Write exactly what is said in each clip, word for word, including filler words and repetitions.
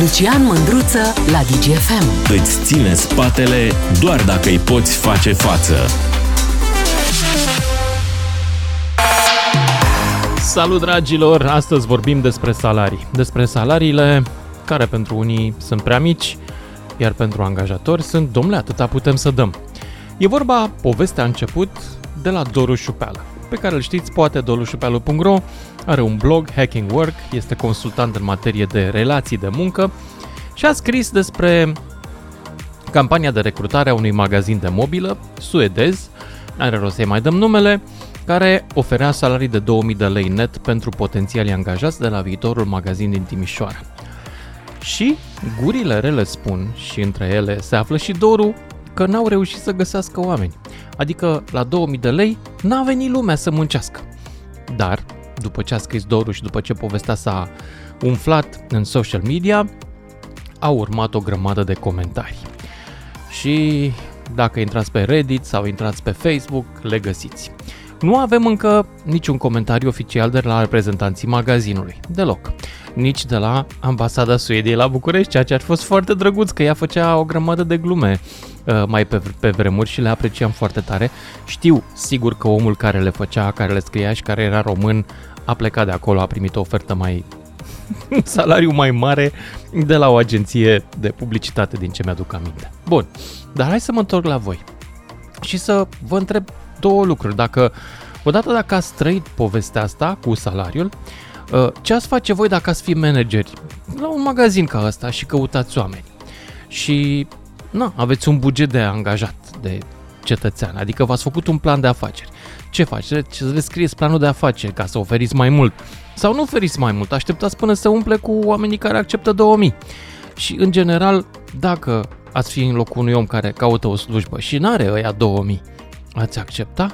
Lucian Mândruță la Digi F M. Îți ține spatele doar dacă îi poți face față. Salut, dragilor! Astăzi vorbim despre salarii. Despre salariile care pentru unii sunt prea mici, iar pentru angajatori sunt, dom'le, atâta putem să dăm. E vorba, povestea a început de la Doru Șupeală, pe care îl știți poate, doru șupeală punct ro, are un blog, Hacking Work, este consultant în materie de relații de muncă și a scris despre campania de recrutare a unui magazin de mobilă suedez, n-are rost să-i mai dăm numele, care oferea salarii de două mii de lei net pentru potențialii angajați de la viitorul magazin din Timișoara. Și gurile rele spun, și între ele se află și Doru, că n-au reușit să găsească oameni. Adică la două mii de lei n-a venit lumea să muncească. Dar, după ce a scris Doru și după ce povestea s-a umflat în social media, au urmat o grămadă de comentarii. Și dacă intrați pe Reddit sau intrați pe Facebook, le găsiți. Nu avem încă niciun comentariu oficial de la reprezentanții magazinului, deloc. Nici de la ambasada Suediei la București, ceea ce ar fi fost foarte drăguț, că ea făcea o grămadă de glume mai pe, pe vremuri și le apreciam foarte tare. Știu sigur că omul care le făcea, care le scria și care era român, a plecat de acolo, a primit o ofertă mai... un salariu mai mare de la o agenție de publicitate, din ce mi-aduc aminte. Bun, dar hai să mă întorc la voi și să vă întreb două lucruri. Dacă, odată dacă ați trăit povestea asta cu salariul, ce ați face voi dacă ați fi manageri la un magazin ca ăsta și căutați oameni? Și na, aveți un buget de angajat, de cetățean, adică v-ați făcut un plan de afaceri. Ce faci? Să scrieți planul de afaceri ca să oferiți mai mult. Sau nu oferiți mai mult, așteptați până se umple cu oamenii care acceptă două mii. Și în general, dacă ați fi în locul unui om care caută o slujbă și n-are ăia două mii, ați accepta?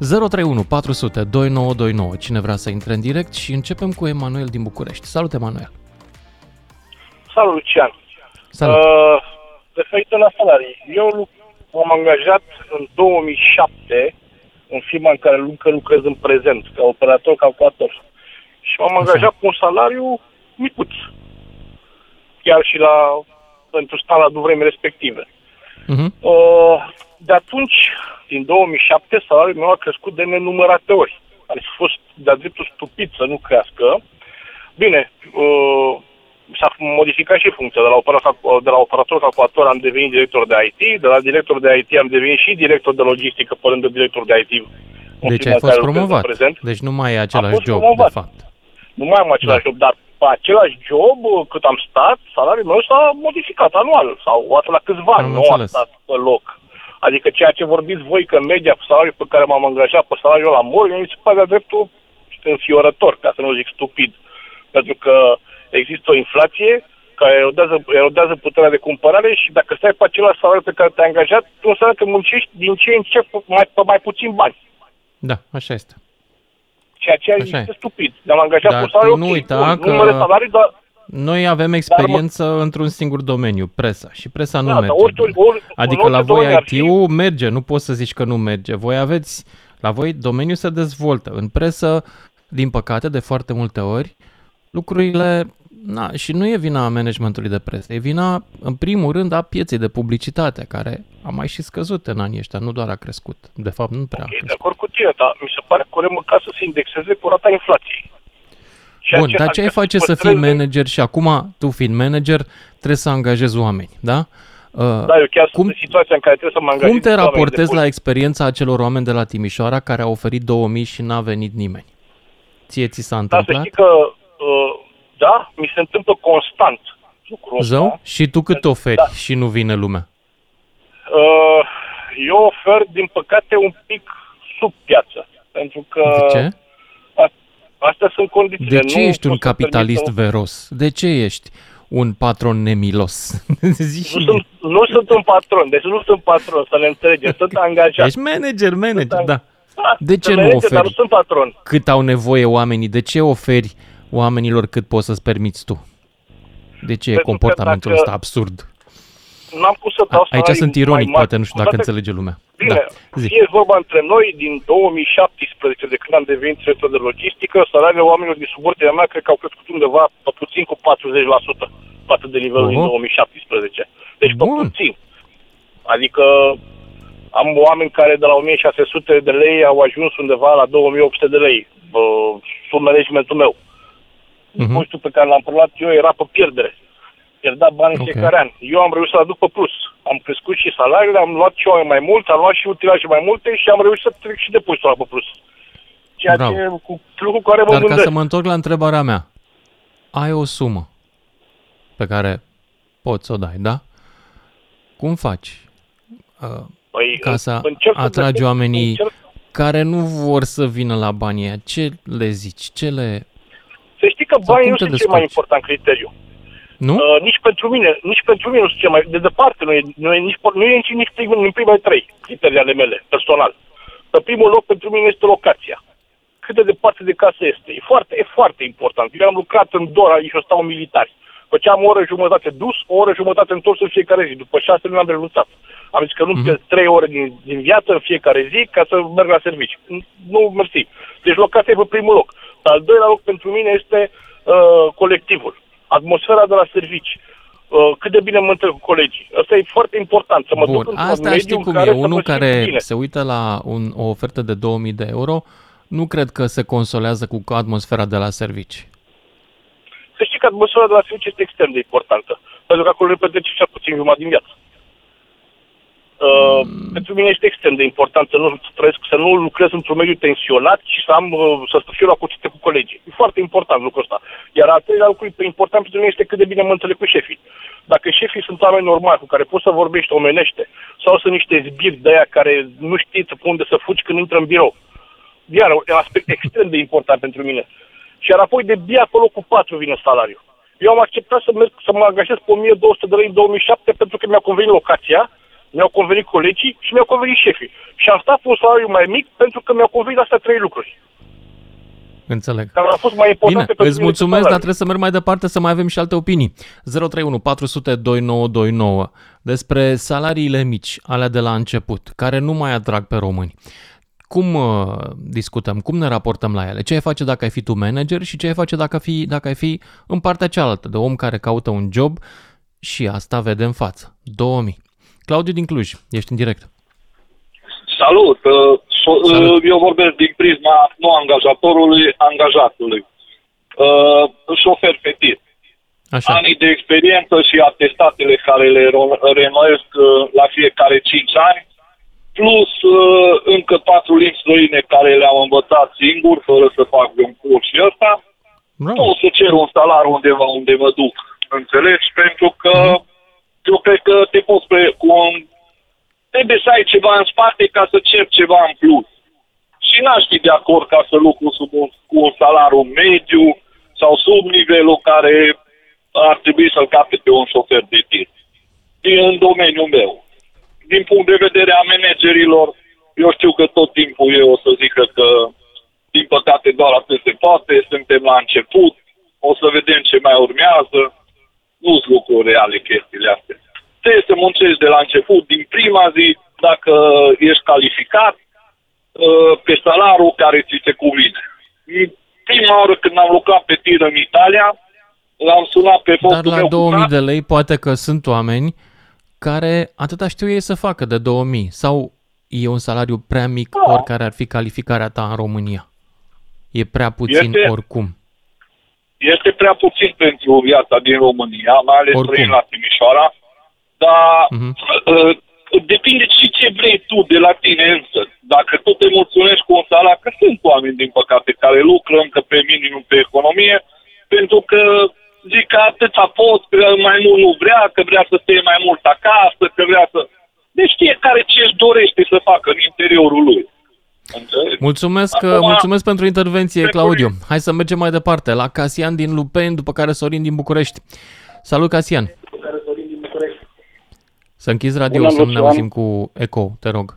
zero trei unu patru zero zero doi nouă doi nouă. Cine vrea să intre în direct și începem cu Emanuel din București. Salut, Emanuel! Salut, Lucian! Salut! Uh, referitor la salarii. Eu m-am angajat în două mii șapte în firma în care încă lucrez în prezent, ca operator calculator. Și m-am Așa. angajat cu un salariu micuț. Chiar și la, pentru standardul vremii respective. Uh-huh. Uh, de atunci... Din două mii șapte salariul meu a crescut de nenumărate ori. Ar fi fost de-a dreptul stupid să nu crească. Bine, uh, s-a modificat și funcția. De la, operator, de la operator calculator am devenit director de I T, de la director de I T am devenit și director de logistică, părând de director de I T. Deci ai fost promovat. Prezent. Deci nu mai e același job, promovat. de fapt. Nu mai am același da. job, dar pe același job, cât am stat, salariul meu s-a modificat anual sau o dată la câțiva ani, nu a stat pe loc. Adică ceea ce vorbiți voi, că media pe salariul pe care m-am angajat, pe salariul ăla mor, mi se pare de-a dreptul înfiorător, ca să nu zic stupid. Pentru că există o inflație care erodează, erodează puterea de cumpărare și dacă stai pe același salariu pe care te-ai angajat, tu înseamnă că muncești din ce în ce mai, pe mai puțin bani. Da, așa este. Ceea ce este stupid. Ne-am angajat dar pe salariul, nu uita că... numele salariului, dar... Noi avem experiență mă... într-un singur domeniu, presa, și presa nu da, merge. Orice, ori, adică la voi I T-ul fi... merge, nu poți să zici că nu merge. Voi aveți, la voi domeniul se dezvoltă. În presă, din păcate, de foarte multe ori, lucrurile, na, și nu e vina managementului de presă, e vina, în primul rând, a pieței de publicitate, care a mai și scăzut în anii ăștia, nu doar a crescut. De fapt, nu prea okay, a crescut. De acord cu tine, dar mi se pare corect măcar să se indexeze cu rata inflației. Bun, dar ce ai face să fii manager și acum, tu fiind manager, trebuie să angajezi oameni, da? Da, eu chiar sunt în situația în care trebuie să mă angajez. Cum te raportezi la experiența acelor oameni de la Timișoara care au oferit două mii și n-a venit nimeni? Ție ți s-a întâmplat? Da, să știi că, da, mi se întâmplă constant lucrul ăsta. Zău? Și tu cât oferi da. și nu vine lumea? Eu ofer, din păcate, un pic sub piață. Pentru că... De ce? Astea sunt condițiile. De ce nu ești un capitalist permită... veros? De ce ești un patron nemilos? nu, sunt, nu sunt un patron, deci nu sunt patron, să ne înțelegem. Sunt angajat. Ești manager, manager, sunt da. da. De ce manager, nu oferi? Dar nu sunt patron. Cât au nevoie oamenii? De ce oferi oamenilor cât poți să-ți permiți tu? De ce e comportamentul ăsta absurd? N-am cum să dau. Aici sunt ironic, mai poate, nu știu dacă înțelege lumea. Bine, da, fie zi. vorba între noi, din două mii șaptesprezece, de când am devenit director de logistică, salariile oamenilor din subordinea mea cred că au crescut undeva puțin cu patruzeci la sută. față de nivelul uh-huh. din două mii șaptesprezece. Deci pe puțin. Adică am oameni care de la o mie șase sute de lei au ajuns undeva la două mii opt sute de lei. Uh, sub managementul meu. Uh-huh. Postul pe care l-am preluat eu era pe pierdere. Pierdea bani okay. fiecare an. Eu am reușit să aduc pe plus. Am crescut și salariile, am luat și oameni mai mulți, am luat și utilaje mai multe și am reușit să trec și de postul ăla pe plus. Ceea Bravo. ce cu lucru care vă Dar mândresc. Ca să mă întorc la întrebarea mea. Ai o sumă pe care poți să o dai, da? Cum faci uh, păi, ca să atragi să oamenii încerc. care nu vor să vină la banii aia? Ce le zici? Ce le... Să știi că banii nu sunt cel mai important criteriu. Nu? Uh, nici pentru mine, nici pentru mine nu sunt cel mai... De departe, nu e, nu e nici, nu e nici, nici primul, în primele trei criterii ale mele, personal. Pe primul loc pentru mine este locația. Cât de departe de casă este. E foarte, e foarte important. Eu am lucrat în Dora și o stau militari. Făceam o oră jumătate dus, o oră jumătate întors în fiecare zi. După șase luni am renunțat. Am zis că nu pierd mm-hmm. trei ore din, din viață în fiecare zi ca să merg la serviciu. Nu, mersi. Deci locația e pe primul loc. Dar al doilea loc pentru mine este uh, colectivul. Atmosfera de la servici. Uh, cât de bine mă întâlnesc cu colegii. Asta e foarte important. Să mă Bun, duc asta știi cum care e. Unul care se uită la un, o ofertă de două mii de euro, nu cred că se consolează cu atmosfera de la servici. Să știi că atmosfera de la servici este extrem de importantă. Pentru că acolo îi petrece și puțin jumătate din viață. Uh, mm. Pentru mine este extrem de important să nu trăiesc, să nu lucrez într-un mediu tensionat și să am să fiu la cuțite cu colegii. E foarte important lucrul ăsta. Iar al treilea lucru important pentru mine este cât de bine mă înțeleg cu șefii. Dacă șefii sunt oameni normali cu care poți să vorbești omenește sau sunt niște zbiri de aia care nu știi unde să fugi când intră în birou. Iar e un aspect extrem de important pentru mine. Și iar apoi de bia pe locul patru vine salariul. Eu am acceptat să, merg, să mă angajez pe o mie două sute de lei în două mii șapte pentru că mi-a convenit locația, mi-au convenit colegii și mi-au convenit șefii. Și am stat cu un salariu mai mic pentru că mi-au convenit astea trei lucruri. Înțeleg. Dar a fost mai important. Bine, îți mulțumesc, dar trebuie să merg mai departe să mai avem și alte opinii. zero trei unu patru sute douăzeci și nouă douăzeci și nouă despre salariile mici, alea de la început, care nu mai atrag pe români. Cum uh, discutăm? Cum ne raportăm la ele? Ce ai face dacă ai fi tu manager și ce ai face dacă, fi, dacă ai fi în partea cealaltă de om care caută un job și asta vede în față. două mii. Claudiu din Cluj, ești în direct. Salut! Uh, so, Salut. Eu vorbesc din prisma nu angajatorului, angajatului. Uh, șofer petit. Așa. Anii de experiență și atestatele care le renoiesc uh, la fiecare cinci ani, plus uh, încă patru limbi străine care le-au învățat singur, fără să fac un curs și ăsta. Bravo. Nu o să cer un salar undeva unde mă duc, înțelegi? Pentru că mm-hmm. eu cred că te poți pre... Cu un... Trebuie să ai ceva în spate ca să ceri ceva în plus. Și n-aș fi de acord ca să lucru sub un, cu un salariu mediu sau sub nivelul care ar trebui să-l capete un șofer de tir. În domeniul meu. Din punct de vedere a managerilor, eu știu că tot timpul eu o să zică că, din păcate, doar atât se poate, suntem la început, o să vedem ce mai urmează. Nu-s lucruri reale chestiile astea. Trebuie să muncești de la început, din prima zi, dacă ești calificat, pe salarul care ți se cuvine. Prima oară când am lucrat pe tir în Italia, l-am sunat pe postul meu. Dar la două mii de lei poate că sunt oameni care atâta știu ei să facă de două mii sau e un salariu prea mic da. oricare ar fi calificarea ta în România. E prea puțin este... oricum. Este prea puțin pentru viața din România, mai ales trăind la Timișoara, dar uh-huh. uh, depinde și ce vrei tu de la tine însă. Dacă tu te mulțumești cu un salar, că sunt oameni, din păcate, care lucră încă pe minimum pe economie, pentru că zic că atâta pot, că mai mult nu vrea, că vrea să stea mai mult acasă, că vrea să... Deci fiecare ce își dorește să facă în interiorul lui. Mulțumesc, Acum, mulțumesc pentru intervenție, Claudiu. Hai să mergem mai departe, la Casian din Lupeni, după care Sorin din București. Salut, Casian! Să închizi radio, să nu ne auzim cu eco, te rog.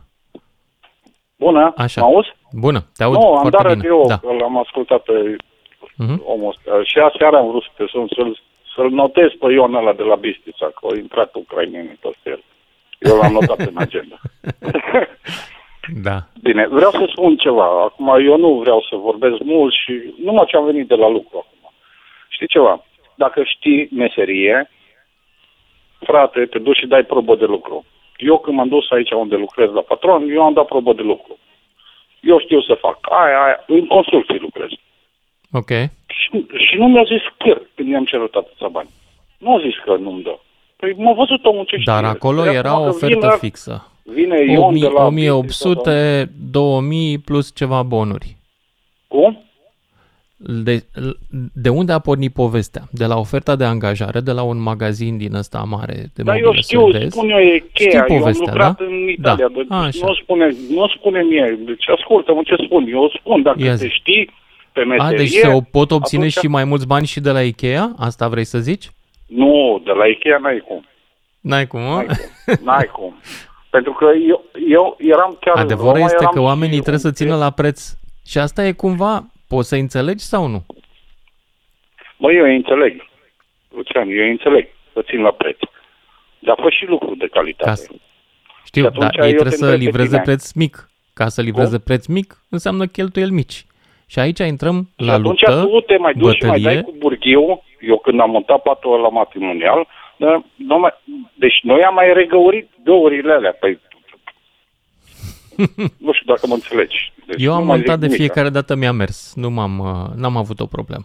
Bună, Așa. m-auzi? Bună, te aud no, foarte bine. Nu, am dat eu, da. că l-am ascultat pe uh-huh. omul ăsta. Și aseară am vrut să te sun, să-l, să-l notez pe Ion ăla de la Bistrița, că a intrat ucrainenii peste el. Eu l-am notat în agenda. Da. Bine, vreau să spun ceva. Acum eu nu vreau să vorbesc mult și numai ce am venit de la lucru acum. Știi ceva? Dacă știi meserie, frate, te duci și dai probă de lucru. Eu când m-am dus aici unde lucrez la patron, eu am dat probă de lucru. Eu știu să fac aia, aia, în construcții lucrez. Ok. Și, și nu mi-a zis că când i-am cerut atâția bani. Nu a zis că nu-mi dă. Păi m-a văzut omul ce știe. Dar acolo era o ofertă vine, fixă. Vine Ion de la... o mie opt sute, două mii plus ceva bonuri. Cum? De, de unde a pornit povestea? De la oferta de angajare, de la un magazin din ăsta mare de mobilă. Dar eu știu, suedez. Spun eu, e Ikea, eu am lucrat da? în Italia, da. A, nu spune, nu spune mie, deci ascultă-mă ce spun, eu spun, dacă Ia te știi pe meserie... A, deci se pot obține atunci... și mai mulți bani și de la Ikea? Asta vrei să zici? Nu, de la Ikea n-ai cum. N-ai cum, mă? N-ai cum. N-ai cum. Pentru că eu, eu eram chiar... Adevărul este că oamenii trebuie un... să țină la preț și asta e cumva... Poți să înțelegi sau nu? Băi, eu înțeleg. Lucian, eu înțeleg să țin la preț. Dar fă și lucruri de calitate. Să... Știu, dar ei trebuie să livreze preț mic. Ca să livreze Cum? preț mic, înseamnă cheltuieli mici. Și aici intrăm la luptă, bătălie. Atunci tu te mai duci bătălie. și mai dai cu burghiu. Eu când am montat patul ăla matrimonial, mai... deci noi am mai regăurit găurile alea. Păi, nu știu dacă mă înțelegi. Deci eu am montat de fiecare dată, mi-a mers. Nu m-am, n-am avut o problemă.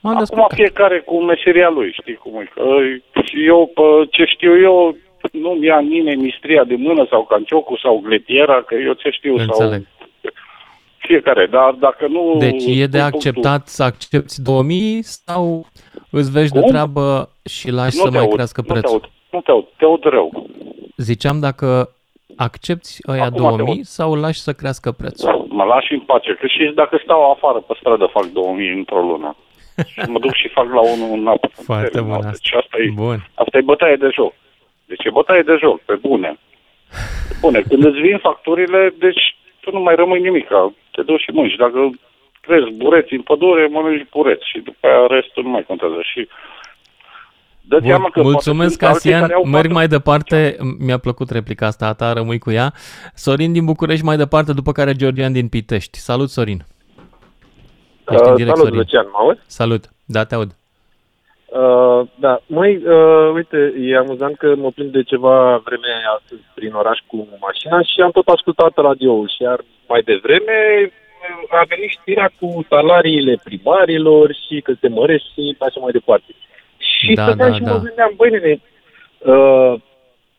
M-am Acum descurcat. Fiecare cu meseria lui, știi cum e. Și eu, pă, ce știu eu, nu-mi ia nimeni mistria de mână sau canciocul sau gletiera, că eu ce știu. Înțeleg. Sau fiecare, dar dacă nu... Deci e de acceptat tu... să accepti două mii sau îți vezi cum? de treabă și lași nu să mai aud, crească nu prețul? Te aud, nu te aud, te aud rău. Ziceam dacă... Accepți ăia două mii sau lași să crească prețul? Mă lași în pace, că și dacă stau afară pe stradă fac două mii într-o lună. Și mă duc și fac la unul în apă. Foarte bun asta. Deci asta e, bun. Asta e bătaie de joc. Deci e bătaie de joc, pe bune. Pe bune. Când îți vin facturile, deci tu nu mai rămâi nimic. Te duci și mânci. Dacă crezi bureți în pădure, mănânci bureți. Și după aia restul nu mai contează. Și... Bun, mulțumesc, Asian. Merg mai departe. Mi-a plăcut replica asta a ta, rămâi cu ea. Sorin din București mai departe, după care Georgian din Pitești. Salut, Sorin. Ești uh, în direct, salut, Sorin. Lucian, mă auzi? Salut, da, te aud. Uh, da, măi, uh, uite, e amuzant că mă plimb de ceva vreme astăzi prin oraș cu mașina și am tot ascultat radio-ul și iar mai devreme a venit știrea cu salariile primarilor și că se măresc și așa mai departe. Și da, stăteam da, și da. mă gândeam, băi, nene, uh,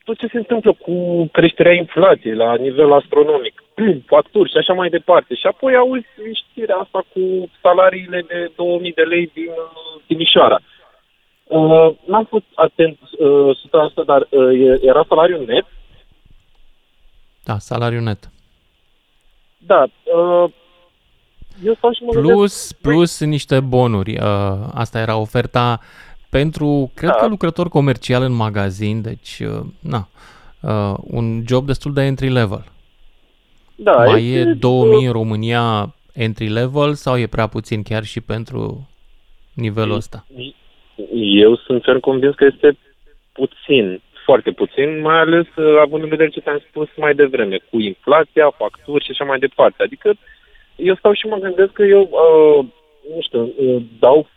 tot ce se întâmplă cu creșterea inflației la nivel astronomic, facturi și așa mai departe. Și apoi auzi știrea asta cu salariile de două mii de lei din uh, Timișoara. Uh, n-am fost atent uh, o sută la sută, dar uh, era salariul net? Da, salariul net. Da, uh, eu stau și mă gândesc... Plus, plus niște bonuri. Uh, asta era oferta... Pentru, cred da. că lucrător comercial în magazin, deci, na, un job destul de entry-level. Da, mai e două mii în România entry-level sau e prea puțin chiar și pentru nivelul ăsta? Eu sunt ferm convins că este puțin, foarte puțin, mai ales având în vedere ce ți-am spus mai devreme, cu inflația, facturi și așa mai departe. Adică eu stau și mă gândesc că eu, uh, nu știu, uh, dau...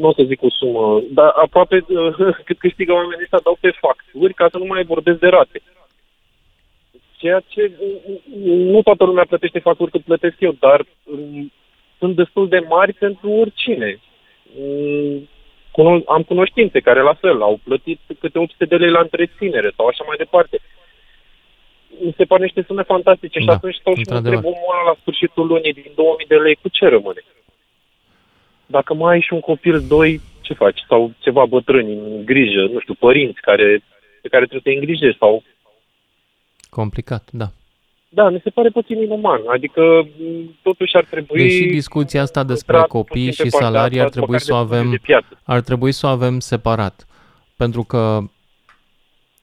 nu o să zic o sumă, dar aproape cât câștigă oamenii ăștia dau pe facturi ca să nu mai vorbesc de rate. Ceea ce nu toată lumea plătește facturi cât plătesc eu, dar um, sunt destul de mari pentru oricine. Um, cuno- am cunoștințe care la fel au plătit câte opt sute de lei la întreținere sau așa mai departe. Mi se par niște sume fantastice da, și atunci stau și mă întreb omul la sfârșitul lunii din două mii de lei cu ce rămâne? Dacă mai ai și un copil, doi, ce faci? Sau ceva bătrâni în grijă, nu știu, părinți care, pe care trebuie să îi îngrijești sau... Complicat, da. Da, mi se pare puțin inuman, adică totuși ar trebui... Deși discuția asta despre copii și salarii ar trebui să o avem, ar trebui să o avem separat. Pentru că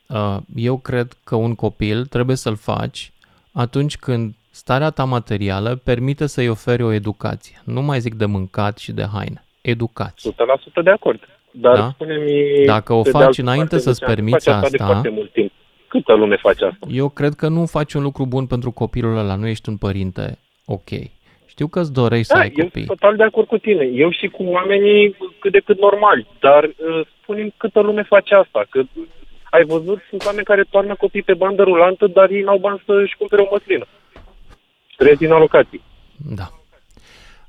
uh, eu cred că un copil trebuie să-l faci atunci când starea ta materială permite să-i oferi o educație. Nu mai zic de mâncat și de haine. Educație. o sută la sută de acord. Dar da? spune-mi... Dacă o faci înainte să-ți permiți asta... De foarte mult timp. Câtă lume face asta? Eu cred că nu faci un lucru bun pentru copilul ăla. Nu ești un părinte ok. Știu că îți dorești da, să ai copii. Da, eu sunt total de acord cu tine. Eu și cu oamenii cât de cât normali. Dar spunem câtă lume face asta, că ai văzut, sunt oameni care toarnă copii pe bandă rulantă, dar ei n-au bani să-și cumpere o măslină. Trebuie din alocații. Da.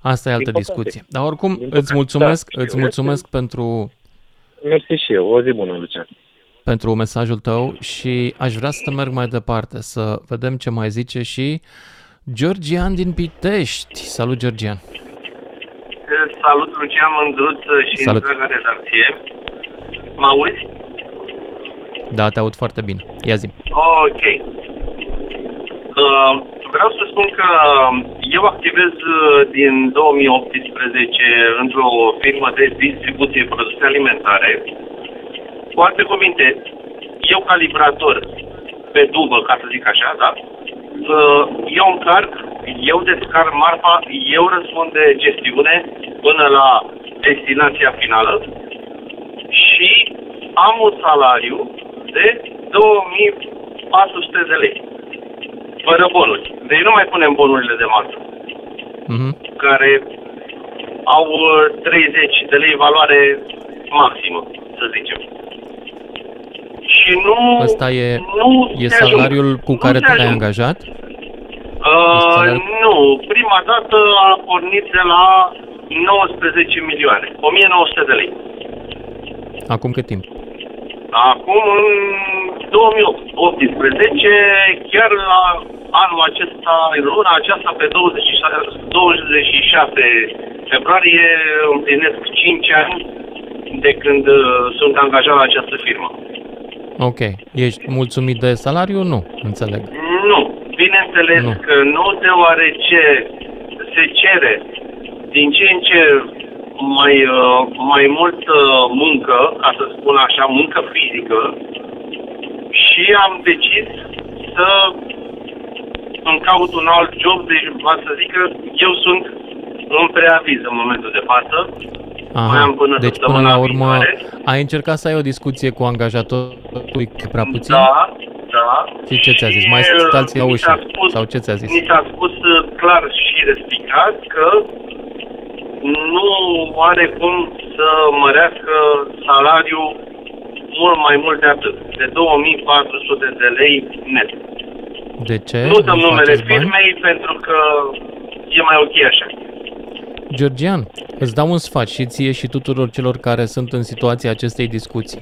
Asta e altă discuție. Dar oricum, îți mulțumesc, îți mulțumesc pentru... Mersi și eu. O zi bună, Lucian. Pentru mesajul tău și aș vrea să merg mai departe, să vedem ce mai zice și Georgian din Pitești. Salut, Georgian. Salut, Lucian Mândruță și întreaga redacție. Mă auzi? Da, te aud foarte bine. Ia zi. Ok. Uh, vreau să spun că eu activez din două mii optsprezece într-o firmă de distribuție produse alimentare. Cu alte cuvinte, eu calibrator pe dubă, ca să zic așa, da? Uh, eu încarc, eu descarc marfa, eu răspund de gestiune până la destinația finală și am un salariu de două mii patru sute de lei, fără bonuri. Deci nu mai punem bonurile de masă, mm-hmm. care au treizeci de lei valoare maximă, să zicem. Și nu... Ăsta e, nu e salariul ajung. Cu care nu te-ai angajat? Uh, nu, prima dată a pornit de la nouăsprezece milioane, o mie nouă sute de lei. Acum cât timp? Acum, în două mii optsprezece, chiar la anul acesta, luna aceasta, pe douăzeci și șase februarie, împlinesc cinci ani de când sunt angajat la această firmă. Ok. Ești mulțumit de salariu? Nu, înțeleg. Nu. Bineînțeles nu. Că nu, deoarece se cere din ce în ce mai, mai mult muncă, ca să spun așa, muncă fizică, și am decis să îmi caut un alt job, deci vreau să zic că eu sunt în preaviz în momentul de față. Aha, până deci până la urmă viitoare. Ai încercat să ai o discuție cu angajatorul prea puțin? Da, da. Și ce ți-a zis? Mai stați la ușă? Sau ce ți-a zis? Mi s-a spus clar și respicat că nu are cum să mărească salariul mult mai mult de atât, de două mii patru sute de lei net. De ce? Nu dăm numele firmei pentru că e mai ok așa. Georgian, îți dau un sfat și ție și tuturor celor care sunt în situația acestei discuții.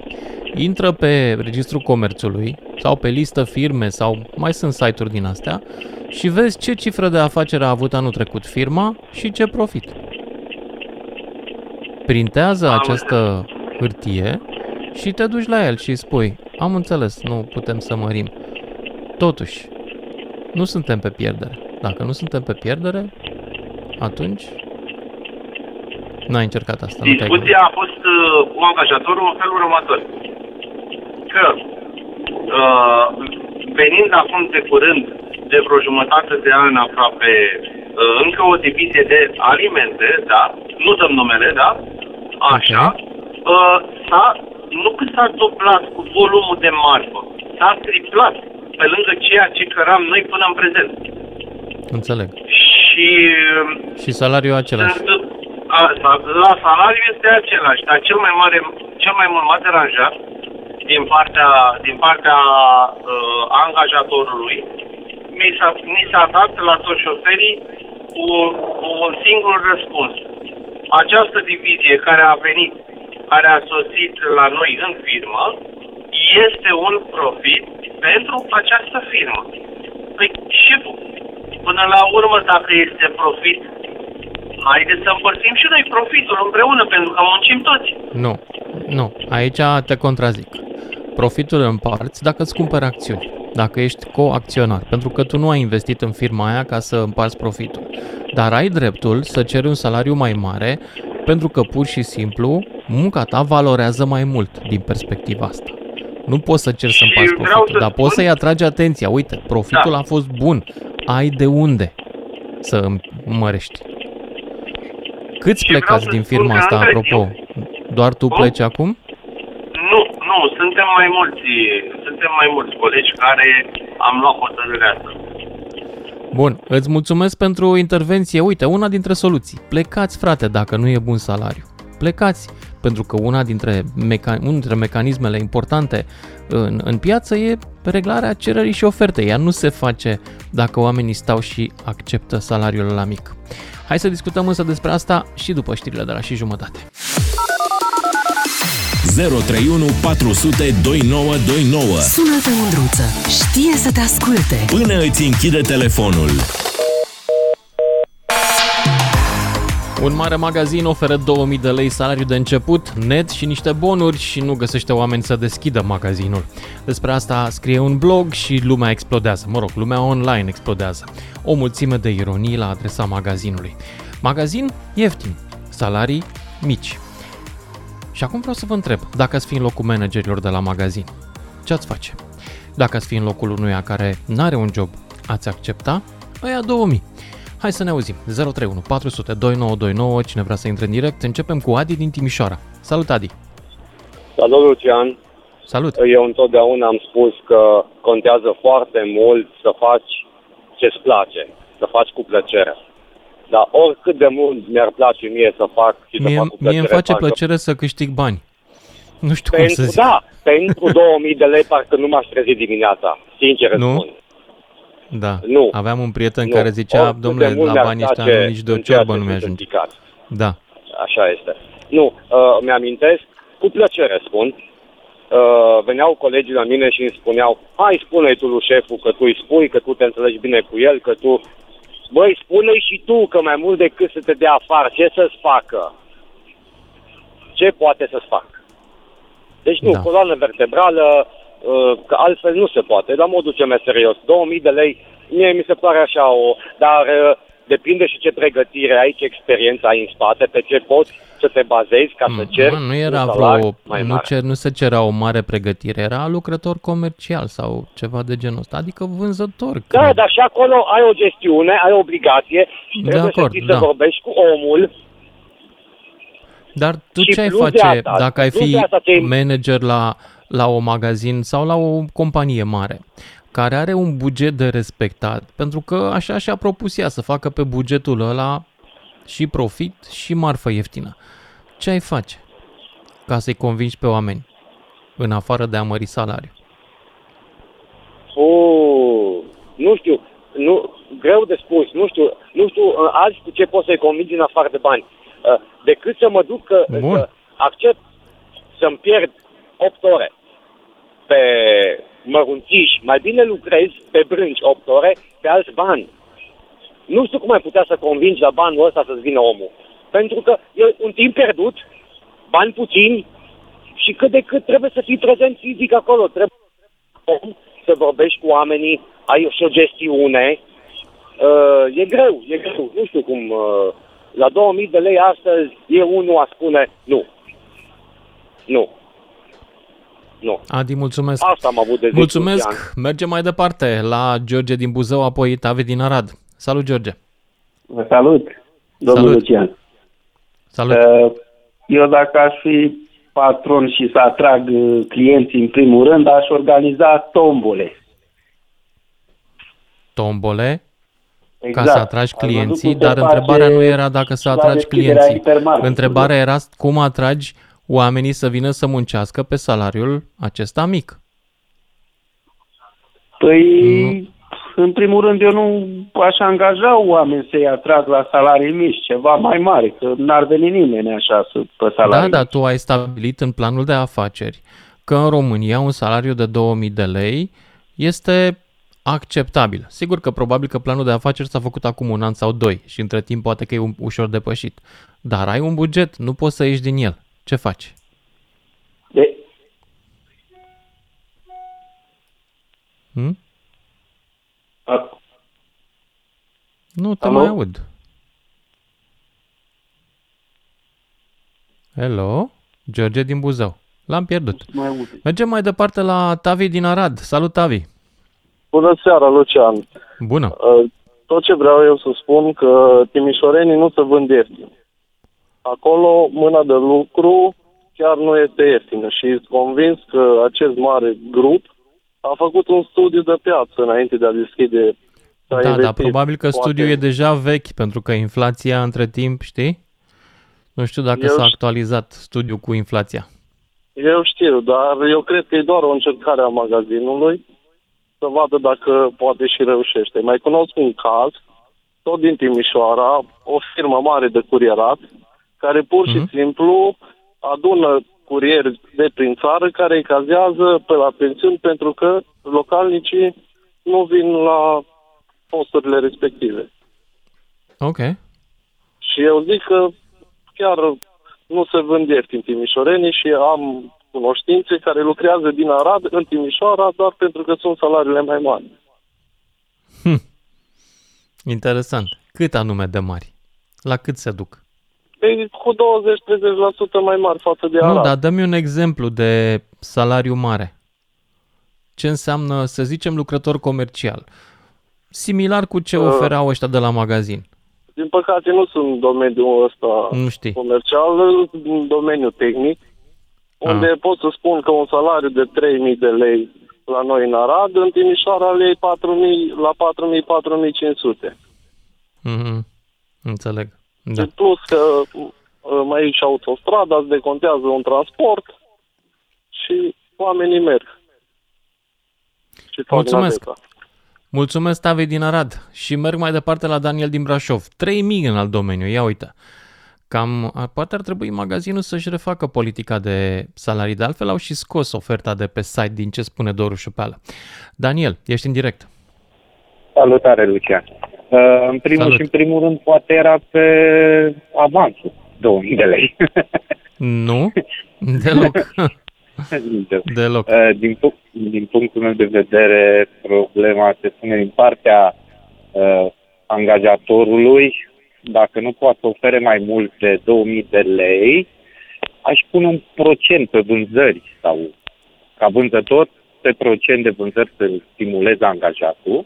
Intră pe Registrul Comerțului sau pe listă firme sau mai sunt site-uri din astea și vezi ce cifră de afacere a avut anul trecut firma și ce profit. Printează am această înțeles. Hârtie și te duci la el și spui: am înțeles, nu putem să mărim. Totuși, nu suntem pe pierdere. Dacă nu suntem pe pierdere, atunci... N-ai încercat asta. Discuția a fost uh, cu angajatorul în felul următor. Că uh, venind acum de curând, de vreo jumătate de an aproape, uh, încă o divizie de alimente, da, nu dăm numele, da, așa, okay. uh, s-a, nu că s-a dublat cu volumul de marfă, s-a triplat pe lângă ceea ce căram noi până în prezent. Înțeleg. Și, și salariul același. Sunt, asta, la salariu este același, dar cel mai mare, cel mai mult m-a deranjat din partea, din partea uh, angajatorului, mi s-a, mi s-a dat la toți șoferii un, un singur răspuns. Această divizie care a venit, care a sosit la noi în firmă, este un profit pentru această firmă. Păi, șeful, până la urmă, dacă este profit, haideți să împărțim și noi profitul împreună, pentru că muncim toți. Nu, nu. Aici te contrazic. Profitul împarți dacă îți cumperi acțiuni, dacă ești coacționar, pentru că tu nu ai investit în firma aia ca să împarți profitul. Dar ai dreptul să ceri un salariu mai mare, pentru că pur și simplu munca ta valorează mai mult din perspectiva asta. Nu poți să ceri să împarți profitul, dar poți să-i atragi atenția. Uite, profitul da. A fost bun. Ai de unde să mărești. Câți plecați din firma asta, apropo? Doar tu pleci acum? Nu, nu, suntem mai mulți, suntem mai mulți colegi care am luat hotărârea asta. Bun, îți mulțumesc pentru intervenție. Uite, una dintre soluții. Plecați, frate, dacă nu e bun salariu. plecați, pentru că una dintre meca- unul dintre mecanismele importante în, în piață e reglarea cererii și ofertei. Ea nu se face dacă oamenii stau și acceptă salariul ăla mic. Hai să discutăm însă despre asta și după știrile de la și jumătate. zero trei unu patru sute douăzeci și nouă douăzeci și nouă. Sună-te, Mândruță, știe să te asculte până îți închide telefonul. Un mare magazin oferă două mii de lei salariu de început, net și niște bonuri și nu găsește oameni să deschidă magazinul. Despre asta scrie un blog și lumea explodează, mă rog, lumea online explodează. O mulțime de ironii la adresa magazinului. Magazin ieftin, salarii mici. Și acum vreau să vă întreb, dacă ați fi în locul managerilor de la magazin, ce ați face? Dacă ați fi în locul unuia care n-are un job, ați accepta? Aia două mii. Hai să ne auzim. zero trei unu patru sute douăzeci și nouă douăzeci și nouă, cine vrea să intre în direct. Începem cu Adi din Timișoara. Salut, Adi! Salut, Lucian! Salut! Eu întotdeauna am spus că contează foarte mult să faci ce-ți place, să faci cu plăcere. Dar oricât de mult mi-ar place mie să fac și mie, să fac cu plăcere... Mie îmi face parcă... plăcere să câștig bani. Nu știu pentru, cum să zic. Da, pentru două mii de lei parcă nu m-aș trezi dimineața, sincer îți spun. Da, nu, aveam un prieten nu. care zicea, domnule, la banii ăștia nici de o ciorbă nu mi-ajunge. Da. Așa este. Nu, uh, mi-amintesc, cu plăcere spun, uh, veneau colegii la mine și îmi spuneau, hai spune-i tu lui șeful că tu îi spui, că tu te înțelegi bine cu el, că tu... Băi, spune-i și tu că mai mult decât să te dea afară, ce să-ți facă? Ce poate să-ți facă? Deci nu, da. Coloană vertebrală... că altfel nu se poate, dar mă duce mai serios. două mii de lei, mie mi se pare așa o... Dar depinde și ce pregătire ai, ce experiență ai în spate, pe ce poți să te bazezi ca să ceri... Nu era vreo... Nu, cer, nu se cerea o mare pregătire, era lucrător comercial sau ceva de genul ăsta, adică vânzător. Da, cred. Dar și acolo ai o gestiune, ai o obligație și de trebuie acord, să știi da. să vorbești cu omul. Dar tu ce ai face asta, dacă ai fi manager la... la un magazin sau la o companie mare, care are un buget de respectat, pentru că așa și-a propus ea să facă pe bugetul ăla și profit și marfă ieftină. Ce ai face ca să-i convingi pe oameni, în afară de a mări salariul? Oh, nu știu, nu, greu de spus, nu știu, nu știu azi cu ce poți să-i convingi în afară de bani. Decât să mă duc că, că accept să-mi pierd opt ore pe mărunțiși, mai bine lucrezi pe brânci opt ore pe alți bani. Nu știu cum ai putea să convingi la banul ăsta să-ți vină omul. Pentru că e un timp pierdut, bani puțini și cât de cât trebuie să fii prezent fizic acolo. Trebuie om să vorbești cu oamenii, ai și o gestiune. Uh, e greu, e greu. Nu știu cum. Uh, la două mii de lei astăzi e unul a spune nu. Nu. Nu. Adi, mulțumesc. Asta am avut de zis. Mulțumesc. Mergem mai departe la George din Buzău, apoi Tavi din Arad. Salut, George. Vă salut, domnul salut. Lucian. Salut. Eu dacă aș fi patron și să atrag clienții în primul rând, aș organiza tombole. Tombole? Exact. Ca să atragi clienții, dar întrebarea nu era dacă să atragi clienții. Întrebarea era cum atragi oamenii să vină să muncească pe salariul acesta mic. Păi, nu. În primul rând, eu nu aș angaja oameni să-i atrag la salarii mici, ceva mai mare, că n-ar veni nimeni așa pe salarii Da, dar tu ai stabilit în planul de afaceri că în România un salariu de două mii de lei este acceptabil. Sigur că probabil că planul de afaceri s-a făcut acum un an sau doi și între timp poate că e ușor depășit. Dar ai un buget, nu poți să ieși din el. Ce faci? De... Hmm? A... Nu te Alo? mai aud. Hello? George din Buzău. L-am pierdut. Mai Mergem mai departe la Tavi din Arad. Salut, Tavi! Bună seara, Lucian! Bună! Tot ce vreau eu să spun că timișorenii nu se vând ieftin. Acolo mâna de lucru chiar nu este ieftină și sunt convins că acest mare grup a făcut un studiu de piață înainte de a deschide. Da, dar probabil că studiul e deja vechi pentru că inflația între timp, știi? Nu știu dacă eu s-a actualizat studiul cu inflația. Eu știu, dar eu cred că e doar o încercare a magazinului să vadă dacă poate și reușește. Mai cunosc un caz, tot din Timișoara, o firmă mare de curierat, care pur și mm-hmm. simplu adună curieri de prin țară care îi cazează pe la pensiuni pentru că localnicii nu vin la posturile respective. Ok. Și eu zic că chiar nu se vând ieftin timișorenii și am cunoștințe care lucrează din Arad în Timișoara doar pentru că sunt salariile mai mari. Hm. Interesant. Cât anume de mari? La cât se duc? Ei, cu douăzeci la treizeci la sută mai mari față de Arad. Nu, dar dă-mi un exemplu de salariu mare. Ce înseamnă, să zicem, lucrător comercial? Similar cu ce uh, oferau ăștia de la magazin. Din păcate nu sunt în domeniul ăsta comercial, în domeniul tehnic, unde ah. pot să spun că un salariu de trei mii de lei la noi în Arad, în Timișoara lei patru mii, la patru mii - patru mii cinci sute. Mm-hmm. Înțeleg. Da. Plus că mai e și autostrada, îți decontează un transport și oamenii merg. Și mulțumesc! Mulțumesc, Tavi din Arad. Și merg mai departe la Daniel din Brașov. trei mii în alt domeniu, ia uite. Cam, poate ar trebui magazinul să-și refacă politica de salarii, de altfel au și scos oferta de pe site din ce spune Doru Șupeală. Daniel, ești în direct. Salutare, Lucian. Uh, în primul Salut. și în primul rând, poate era pe avansul, două mii de lei. Nu, deloc. deloc. Uh, din, din punctul meu de vedere, problema se pune din partea uh, angajatorului. Dacă nu poate să ofere mai mult de două mii de lei, aș pune un procent pe vânzări sau ca vânzător, pe procent de vânzări să-l stimuleze angajatul.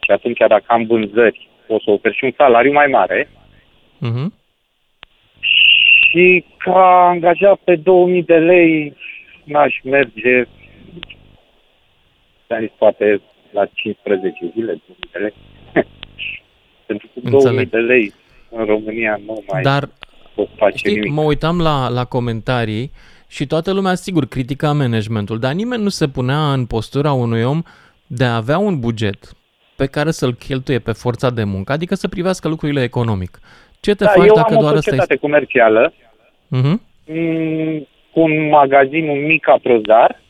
Și atunci, dacă am vânzări, o să ofer și un salariu mai mare. Uh-huh. Și ca angajat pe două mii de lei, n-aș merge, zis, poate la cincisprezece zile, două mii de lei. Pentru că două mii de lei în România nu mai Dar, pot face știi, nimic. Mă uitam la, la comentarii și toată lumea, sigur, critica managementul, dar nimeni nu se punea în postura unui om de a avea un buget pe care să-l cheltuie pe forța de muncă, adică să privească lucrurile economic. Ce te da, faci dacă doar ăsta e... Eu am o comercială, uh-huh. cu un magazin, un mic aprozar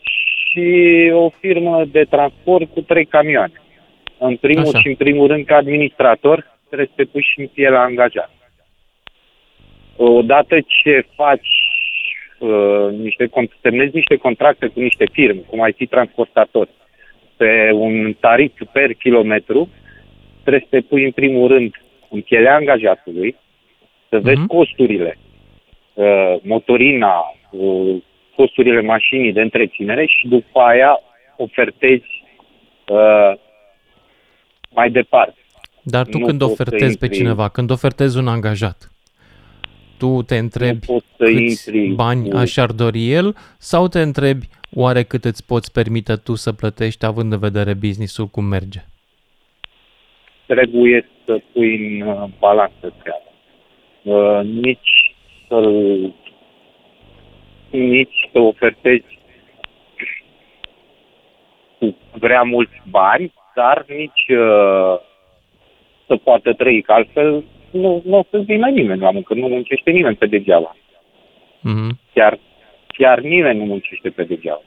și o firmă de transport cu trei camioane. În primul Așa. și în primul rând, ca administrator, trebuie să te puși în pielea angajat. Odată ce faci uh, niște, semnezi niște contracte cu niște firme, cum ai fi transportator, pe un tarif per kilometru, trebuie să te pui în primul rând în pielea angajatului, să vezi mm-hmm. costurile, uh, motorina, uh, costurile mașinii de întreținere și după aia ofertezi uh, mai departe. Dar tu nu când ofertezi pe cineva, când ofertezi un angajat, tu te întrebi câți bani așa-ar dori el sau te întrebi oare cât îți poți permite tu să plătești având în vedere business-ul cum merge? Trebuie să pui în balanță treaba. Uh, nici să nici să ofertezi cu prea mulți bani, dar nici uh, să poată trăi, că altfel nu, nu o să-ți vină nimeni la muncă, nu muncește nimeni pe degeaba. Mm-hmm. Chiar Chiar nimeni nu muncește pe degeaba.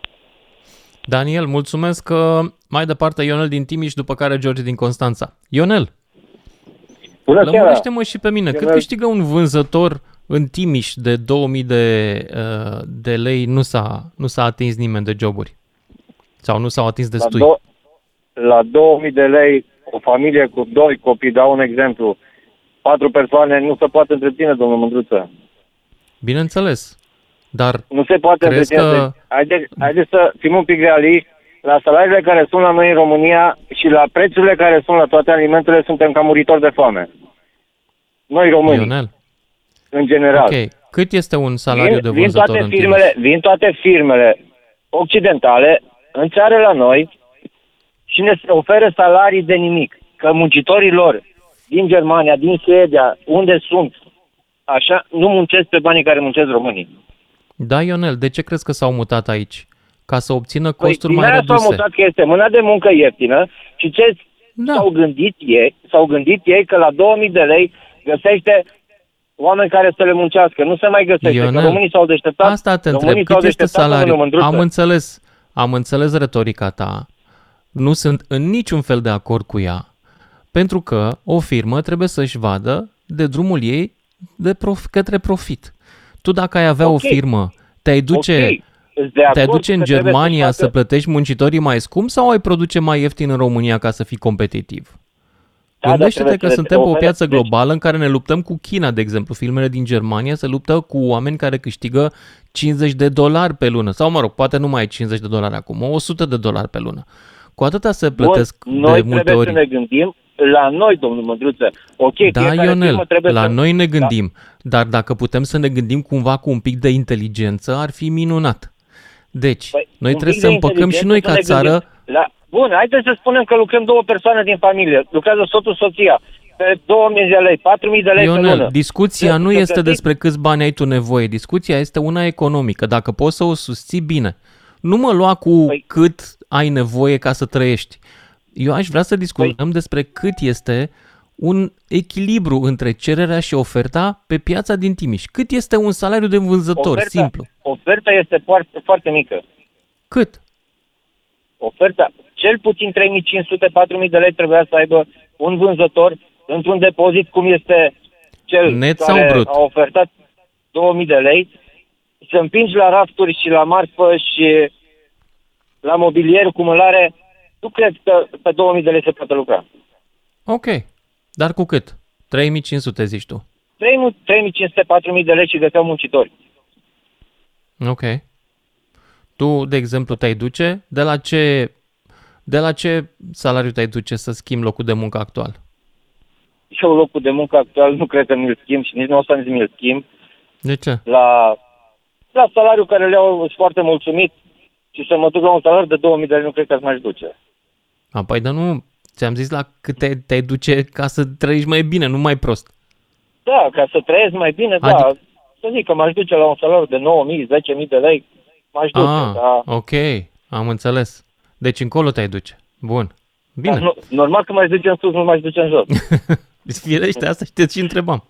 Daniel, mulțumesc că mai departe Ionel din Timiș, după care George din Constanța. Ionel, bună lămurește-mă și pe mine. Ionel. Cât câștigă un vânzător în Timiș de două mii de, de lei? Nu s-a, nu s-a atins nimeni de joburi. Sau nu s-au atins destui. La, do- la două mii de lei, o familie cu doi copii, dau un exemplu, patru persoane nu se poate întreține, domnul Mândruță. Bineînțeles. Dar nu se poate întreține. Că... Haideți, haideți să fim un pic realiști. La salariile care sunt la noi în România și la prețurile care sunt la toate alimentele, suntem ca muritori de foame. Noi români. Ionel. În general. Ok. Cât este un salariu vin, de vânzător vin toate firmele, vin toate firmele occidentale în țară la noi și ne oferă salarii de nimic. Că muncitorii lor din Germania, din Suedia, unde sunt, așa, nu muncesc pe banii care muncesc românii. Da, Ionel, de ce crezi că s-au mutat aici? Ca să obțină costuri păi, mai reduse. Păi, s-au mutat că este mâna de muncă ieftină și ce da. s-au gândit ei, s-au gândit ei că la două mii de lei găsește oameni care să le muncească. Nu se mai găsește, Ionel, că românii s-au deșteptat. Asta te întreb, cât este salariul? Am înțeles, am înțeles retorica ta. Nu sunt în niciun fel de acord cu ea, pentru că o firmă trebuie să-și vadă de drumul ei de prof- către profit. Tu dacă ai avea okay. o firmă, te-ai duce, okay. te-ai duce în Germania să, să plătești muncitorii mai scump sau ai produce mai ieftin în România ca să fii competitiv? Da, Gândește-te da, că suntem pe o piață globală în care ne luptăm cu China, de exemplu. Filmele din Germania se luptă cu oameni care câștigă cincizeci de dolari pe lună. Sau, mă rog, poate nu mai e cincizeci de dolari acum, o sută de dolari pe lună. Cu atâta se plătesc Bun, de multe ori. Noi trebuie să ne gândim la noi, domnul Mândruță. Okay, da, Ionel, la să... noi ne gândim. Da. Dar dacă putem să ne gândim cumva cu un pic de inteligență, ar fi minunat. Deci, păi, noi trebuie să împăcăm și noi ca țară... La... Bun, haideți să spunem că lucrăm două persoane din familie. Lucrează soțul, soția. Pe două mii de lei, patru mii de lei Ionel, pe lună. Discuția nu este despre câți bani ai tu nevoie. Discuția este una economică. Dacă poți să o susții, bine. Nu mă lua cu păi... cât ai nevoie ca să trăiești. Eu aș vrea să discutăm despre cât este un echilibru între cererea și oferta pe piața din Timiș. Cât este un salariu de vânzător, oferta, simplu? Oferta este foarte, foarte mică. Cât? Oferta, cel puțin trei mii cinci sute - patru mii de lei trebuia să aibă un vânzător într-un depozit, cum este cel net care sau brut? A ofertat două mii de lei, să împingi la rafturi și la marfă și la mobilier, cumulare. Nu cred că pe două mii de lei se poate lucra. Ok. Dar cu cât? trei mii cinci sute, zici tu. trei mii cinci sute - patru mii de lei și găseau muncitori. Ok. Tu, de exemplu, te-ai duce? De la ce, de la ce salariu te-ai duce să schimbi locul de muncă actual? Eu locul de muncă actual nu cred că mi-l schimb și nici nu o să mi-l schimb. De ce? La, la salariul care le-au sunt foarte mulțumit și să mă duc la un salariu de două mii de lei nu cred că m-aș duce. A, păi, dar nu, ți-am zis la cât te, te duce ca să trăiești mai bine, nu mai prost. Da, ca să trăiești mai bine, adic- da. Să zic că m-aș duce la un salariu de nouă mii - zece mii de lei, m-aș duce, ah, da. Ok, am înțeles. Deci încolo te-ai duce. Bun. Bine. Da, nu, normal că m-aș duce în sus, nu m-aș duce în jos. Firește, asta și te și întrebam.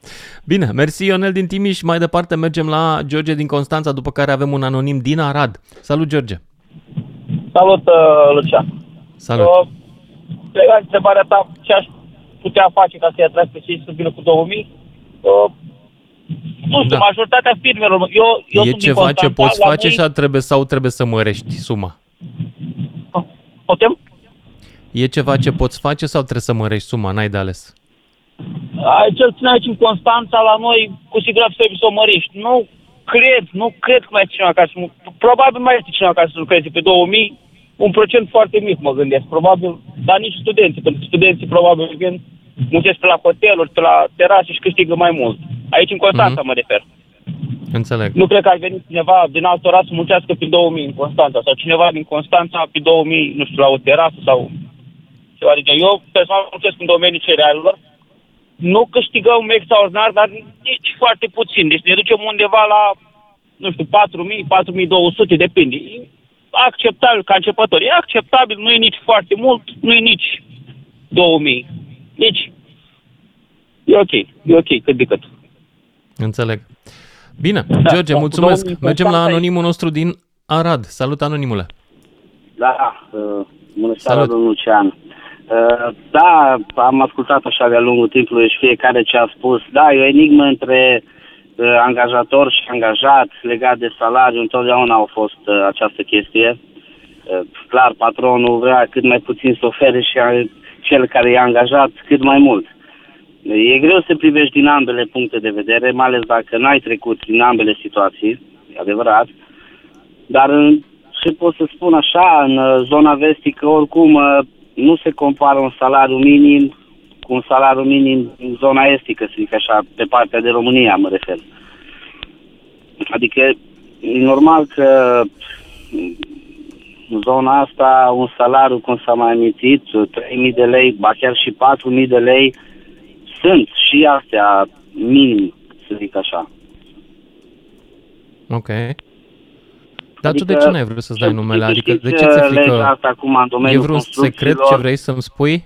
Bine, mersi Ionel din Timiș. Mai departe mergem la George din Constanța, după care avem un anonim din Arad. Salut, George! Salut, Lucian! Salut! Uh, Legat de întrebarea ta, ce aș putea face ca să-i atrag pe cei să vină cu două mii? Uh, nu știu, da. Majoritatea firmelor... Eu, eu e sunt ceva ce poți face mii... sau, trebuie, sau trebuie să mărești suma? Uh, putem? E ceva ce poți face sau trebuie să mărești suma? N-ai de ales. Uh, cel ține aici în Constanța, la noi, cu siguranță trebuie să o mărești. Nu cred, nu cred că mai este cineva care să... Probabil mai este cineva care să lucreze pe două mii. Un procent foarte mic, mă gândesc, probabil, dar nici studenții, pentru că studenții probabil vin, muncesc pe la hoteluri, pe la terase și câștigă mai mult. Aici în Constanța mm-hmm. mă refer. Înțeleg. Nu cred că ar veni cineva din altă oraș să muncească pe două mii în Constanța sau cineva din Constanța pe două mii, nu știu, la o terasă sau ceva de gen. Eu personal muncesc în domeniul cerealelor. Nu câștigăm extraordinar, dar nici foarte puțin. Deci ne ducem undeva la, nu știu, patru mii - patru mii două sute, depinde. Acceptabil ca începător. E acceptabil, nu e nici foarte mult, nu e nici două mii. Deci, e ok, e ok, cât de cât. Înțeleg. Bine, da, George, mulțumesc. două mii Mergem la anonimul nostru din Arad. Salut, anonimule. Da, uh, bună seara, domnul Lucian. Uh, da, am ascultat așa de-a lungul timpului și fiecare ce a spus. Da, e o enigmă între... angajator și angajat, legat de salariu, întotdeauna a fost uh, această chestie. Uh, clar, patronul vrea cât mai puțin să ofere și a, cel care e angajat cât mai mult. Uh, e greu să privești din ambele puncte de vedere, mai ales dacă n-ai trecut din ambele situații, e adevărat. Dar uh, ce pot să spun așa, în uh, zona vestică, oricum, uh, nu se compară un salariu minim cu un salariu minim în zona estică, să zic așa, pe partea de România mă refer. Adică, normal că în zona asta, un salariu, cum s-a mai amintit, trei mii de lei, ba chiar și patru mii de lei, sunt și astea minim, să să zic așa. Ok. Dar adică, tu de ce n-ai vrut să-ți dai numele? Adică de ce ți-e frică? E vreun secret ce vrei să-mi spui?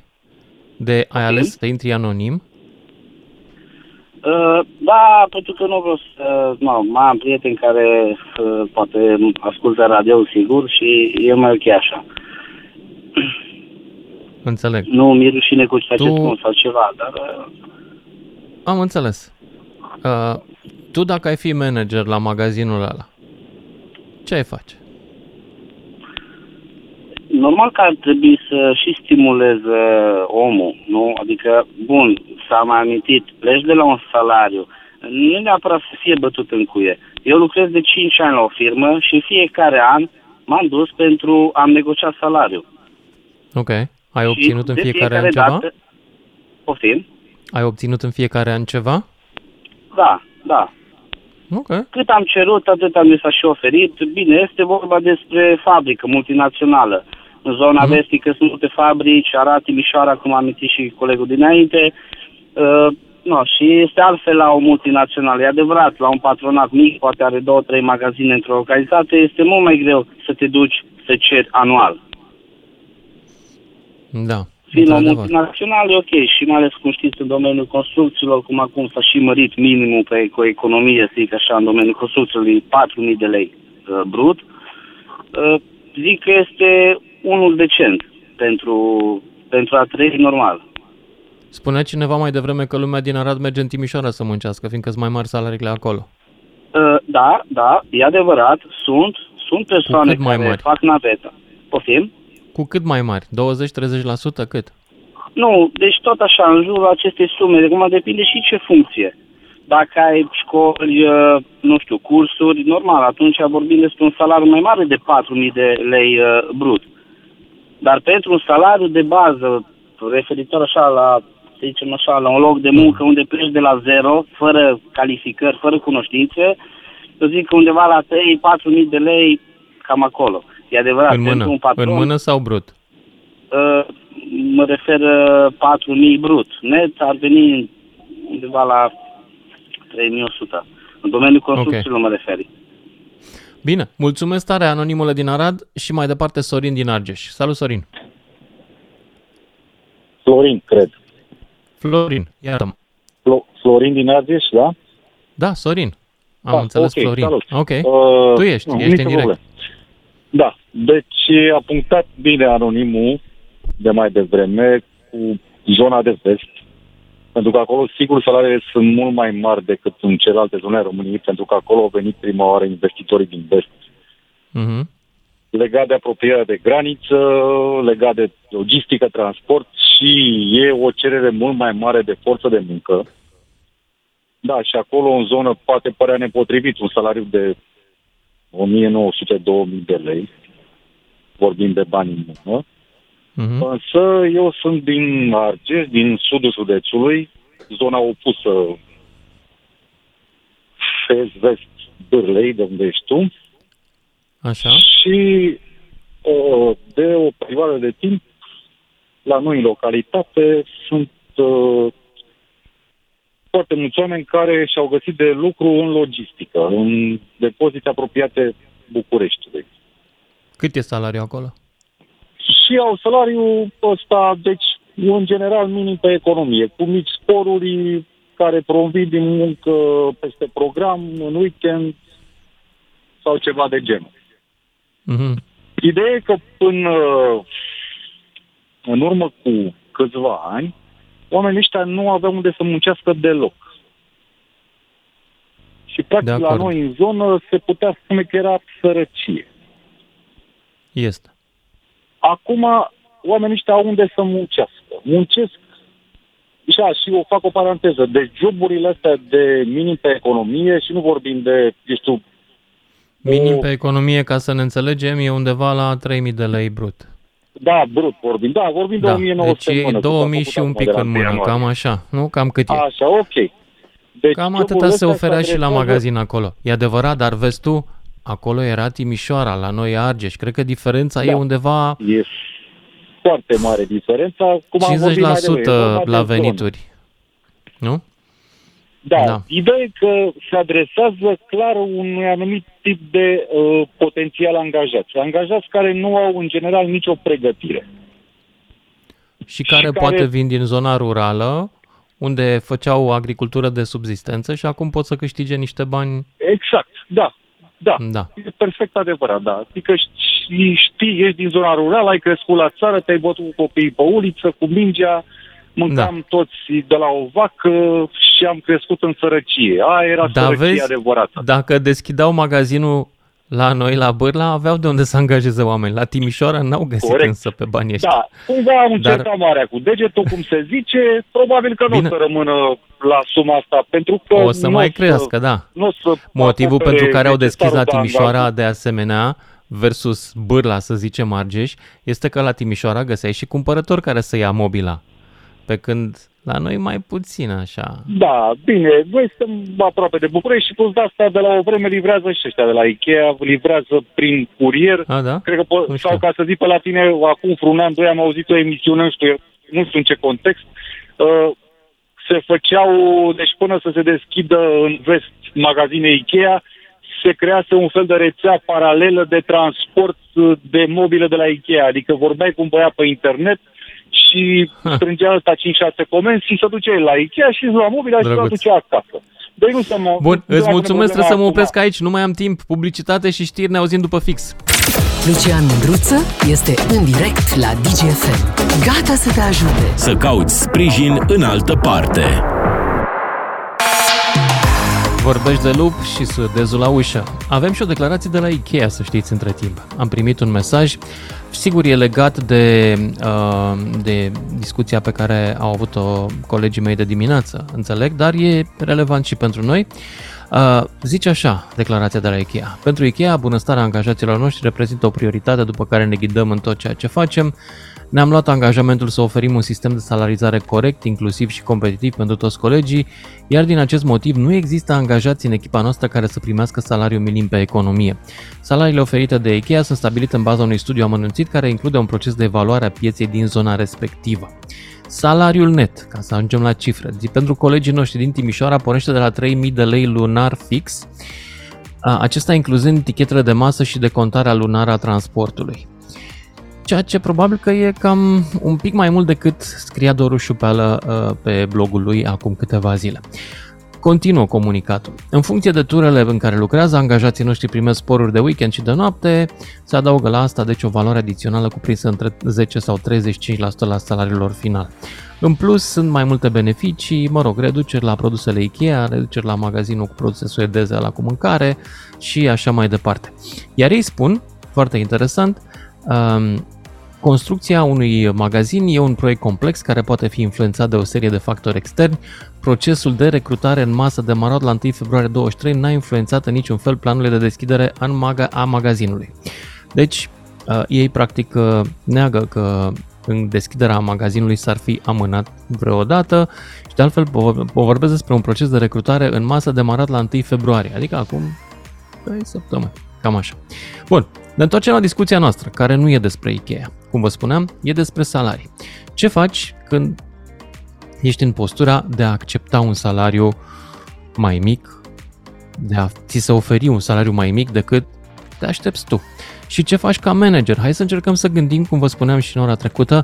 De ai okay. ales să intri anonim? Uh, da, pentru că nu vreau să... Nu, mai am prieteni care uh, poate ascultă radio sigur și e mai ok așa. Înțeleg. Nu mi-e rușine cu ceea tu... ce spun sau ceva, dar... Uh... Am înțeles. Uh, tu dacă ai fi manager la magazinul ăla, ce ai face? Normal că ar trebui să și stimulez uh, omul, nu? Adică, bun, s-a mai amintit, pleci de la un salariu, nu neapărat să fie bătut în cuie. Eu lucrez de cinci ani la o firmă și în fiecare an m-am dus pentru a-mi negocia salariul. Ok. Ai și obținut în fiecare, fiecare an ceva? Dată... Poftim? Ai obținut în fiecare an ceva? Da, da. Okay. Cât am cerut, atât mi s-a și oferit. Bine, este vorba despre fabrică multinațională. În zona mm-hmm. vestică sunt multe fabrici, Arad, Timișoara, cum am amintit și colegul dinainte. Uh, no, și este altfel la o multinațională. E adevărat, la un patronat mic, poate are două, trei magazine într-o localitate, este mult mai greu să te duci să ceri anual. Da. Fiind la multinațional, e ok. Și mai ales, cum știți, în domeniul construcțiilor, cum acum s-a și mărit minimul pe cu economie, zic așa, în domeniul construcțiilor, patru mii de lei uh, brut, uh, zic că este unul decent pentru, pentru a trăi normal. Spunea cineva mai devreme că lumea din Arad merge în Timișoara să muncească, fiindcă sunt mai mari salariile acolo. Uh, da, da, e adevărat. Sunt, sunt persoane care mari. fac naveta. Poftim? Cu cât mai mari? douăzeci la treizeci la sută? Cât? Nu, deci tot așa, în jurul acestei sume, de cum depinde și ce funcție. Dacă ai școli, nu știu, cursuri, normal, atunci vorbim despre un salariu mai mare de patru mii de lei brut. Dar pentru un salariu de bază, referitor așa la, să zicem așa, la un loc de muncă unde pleci de la zero, fără calificări, fără cunoștințe, eu zic că undeva la trei-patru mii de lei, cam acolo. E adevărat, în mână, un patron, în mână sau brut? Uh, mă refer patru mii brut. Net ar veni undeva la trei mii o sută. În domeniul construcțiilor okay. mă referi. Bine, mulțumesc tare, anonimule din Arad, și mai departe Sorin din Argeș. Salut, Sorin! Florin, cred. Florin, iartă-mă. Flo- Florin din Argeș, da? Da, Sorin. Am da, înțeles, okay, Florin. Salut. Ok, uh, tu ești, nu, ești în direct. Problem. Da, deci a punctat bine anonimul de mai devreme cu zona de vest, pentru că acolo, sigur, salariile sunt mult mai mari decât în celelalte zone ale României, pentru că acolo au venit prima oară investitorii din vest. Uh-huh. Legat de apropierea de graniță, legat de logistică, transport, și e o cerere mult mai mare de forță de muncă. Da, și acolo, în zonă, poate părea nepotrivit un salariu de o mie nouă sute - două mii de lei, vorbim de bani în mână, uh-huh. însă eu sunt din Argeș, din sudul județului, zona opusă, est-vest Bârlei, de unde ești tu. Așa. Și o, de o perioadă de timp, la noi în localitate, sunt uh, foarte mulți oameni care și-au găsit de lucru în logistică, în depozite apropiate Bucureștiului. Cât e salariul acolo? Și au salariul ăsta, deci, în general, minim pe economie, cu mici sporuri care provin din muncă peste program, în weekend sau ceva de genul. Mm-hmm. Ideea e că până în urmă cu câțiva ani, oamenii ăștia nu aveau unde să muncească deloc. Și practic de la noi în zonă se putea spune că era sărăcie. Este. Acum oamenii ăștia au unde să muncească. Muncesc. Așa, și eu fac o paranteză. Deci joburile astea de minim pe economie, și nu vorbim de, eu știu... Minim o... pe economie, ca să ne înțelegem, e undeva la trei mii de lei brut. Da, brut vorbim. Da, vorbim da. de o mie nouă sute deci în mână. Deci două mii și un pic în mână, cam așa, nu? Cam cât e. Așa, ok. Deci cam atâta se oferea și la magazin de... acolo. E adevărat, dar vezi tu, acolo era Timișoara, la noi Argeș. Cred că diferența da. e undeva... E foarte mare diferența. Cum cincizeci la sută am vorbit mai la venituri. Nu? Da, da. Ideea e că se adresează clar unui anumit tip de uh, potențial angajați. Angajați care nu au, în general, nicio pregătire. Și care, și care poate vin din zona rurală, unde făceau agricultură de subzistență și acum pot să câștige niște bani. Exact, da. Da, da. E perfect adevărat, da. Adică știi, știi, ești din zona rurală, ai crescut la țară, te-ai bătut cu copiii pe uliță, cu mingea, mâncam da. toți de la o vacă și am crescut în sărăcie. Aia era da, sărăcie vezi, adevărată. Dacă deschideau magazinul la noi, la Bârla, aveau de unde să angajeze oameni. La Timișoara n-au găsit Corect. însă pe banii ăștia. Da, cumva am încercat Dar... marea cu degetul, cum se zice, probabil că nu o să rămână la suma asta, pentru că... O să mai crească, da. Motivul pentru care au deschis la Timișoara de asemenea versus Bârla, să zicem Argeș, este că la Timișoara găseai și cumpărători care să ia mobila. Pe când la noi mai puțin așa. Da, bine, noi suntem aproape de București și plus de asta de la o vreme livrează și ăștia de la Ikea, livrează prin curier. A, da? Cred că po- sau ca să zic pe la tine, acum vreun an, doi am auzit o emisiune, nu știu, nu știu în ce context, uh, se făceau, deci până să se deschidă în vest magazine Ikea, se crease un fel de rețea paralelă de transport de mobile de la Ikea, adică vorbeai cu un băiat pe internet și strângea ăsta cinci șase comenzi și se duceai la Ikea și îți lua mobila și se ducea acasă. Deci nu se mă... Bun, îți mulțumesc, trebuie să mă opresc acum aici, nu mai am timp. Publicitate și știri, ne auzim după fix. Lucian Mândruță este în direct la Digi F M. Gata să te ajute să cauți sprijin în altă parte. Vorbești de lup și sudezul la ușă. Avem și o declarație de la Ikea, să știți, între timp. Am primit un mesaj, sigur e legat de, de discuția pe care au avut-o colegii mei de dimineață, înțeleg, dar e relevant și pentru noi. Zice așa, declarația de la Ikea. Pentru Ikea, bunăstarea angajaților noștri reprezintă o prioritate după care ne ghidăm în tot ceea ce facem. Ne-am luat angajamentul să oferim un sistem de salarizare corect, inclusiv și competitiv pentru toți colegii, iar din acest motiv nu există angajați în echipa noastră care să primească salariu minim pe economie. Salariile oferite de Ikea sunt stabilite în baza unui studiu amănunțit care include un proces de evaluare a pieței din zona respectivă. Salariul net, ca să ajungem la cifre, pentru colegii noștri din Timișoara pornește de la trei mii de lei lunar fix, acesta incluzând tichetele de masă și decontarea lunară a transportului. Ceea ce probabil că e cam un pic mai mult decât scria Doru Șupeală pe blogul lui acum câteva zile. Continuă comunicatul. În funcție de turele în care lucrează, angajații noștri primesc sporuri de weekend și de noapte, se adaugă la asta deci o valoare adițională cuprinsă între zece sau treizeci și cinci la sută la salariul lor final. În plus, sunt mai multe beneficii, mă rog, reduceri la produsele Ikea, reduceri la magazinul cu produse suedeze la cu mâncare și așa mai departe. Iar ei spun, foarte interesant, um, construcția unui magazin e un proiect complex care poate fi influențat de o serie de factori externi. Procesul de recrutare în masă demarat la întâi februarie douăzeci și trei n-a influențat în niciun fel planurile de deschidere a magazinului. Deci, ei practic neagă că în deschiderea magazinului s-ar fi amânat vreodată și de altfel vorbesc despre un proces de recrutare în masă demarat la întâi februarie, adică acum trei săptămâni. Cam așa. Bun, ne întoarcem la discuția noastră, care nu e despre Ikea. Cum vă spuneam, e despre salarii. Ce faci când ești în postura de a accepta un salariu mai mic, de a ți se oferi un salariu mai mic decât te aștepți tu? Și ce faci ca manager? Hai să încercăm să gândim, cum vă spuneam și în ora trecută,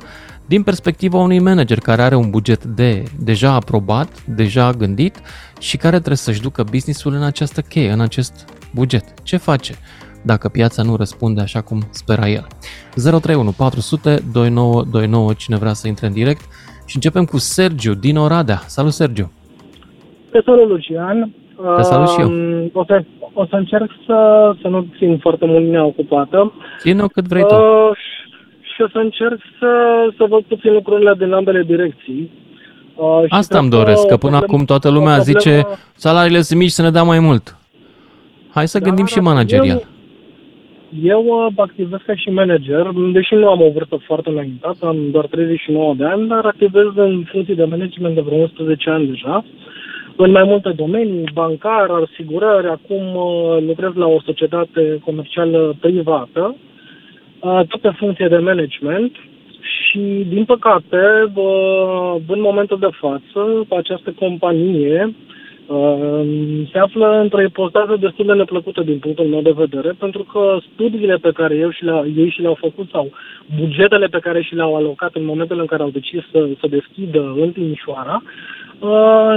din perspectiva unui manager care are un buget de deja aprobat, deja gândit și care trebuie să-și ducă business-ul în această cheie, în acest buget. Ce face dacă piața nu răspunde așa cum spera el? zero trei unu patru zero zero doi nouă doi nouă, cine vrea să intre în direct. Și începem cu Sergiu din Oradea. Salut, Sergiu! Te salut, Lucian! Te salut și eu! O să, o să încerc să, să nu țin foarte mult minea ocupată. Ține-o cât vrei tu. Uh, și o să încerc să, să văd puțin lucrurile din ambele direcții. Uh, Asta îmi doresc, că, că până problem, acum toată lumea problema... zice salariile sunt mici, să ne dea mai mult. Hai să da, gândim și managerial. Eu, eu activez ca și manager, deși nu am o vârstă foarte înaintată, am doar treizeci și nouă de ani, dar activez în funcții de management de vreo unsprezece ani deja, în mai multe domenii, bancar, asigurări, acum lucrez la o societate comercială privată, tot pe funcție de management și, din păcate, în momentul de față, această companie se află într-o ipoteză destul de neplăcută din punctul meu de vedere, pentru că studiile pe care eu și le-a, ei și le-au făcut sau bugetele pe care și le-au alocat în momentele în care au decis să, să deschidă în Timișoara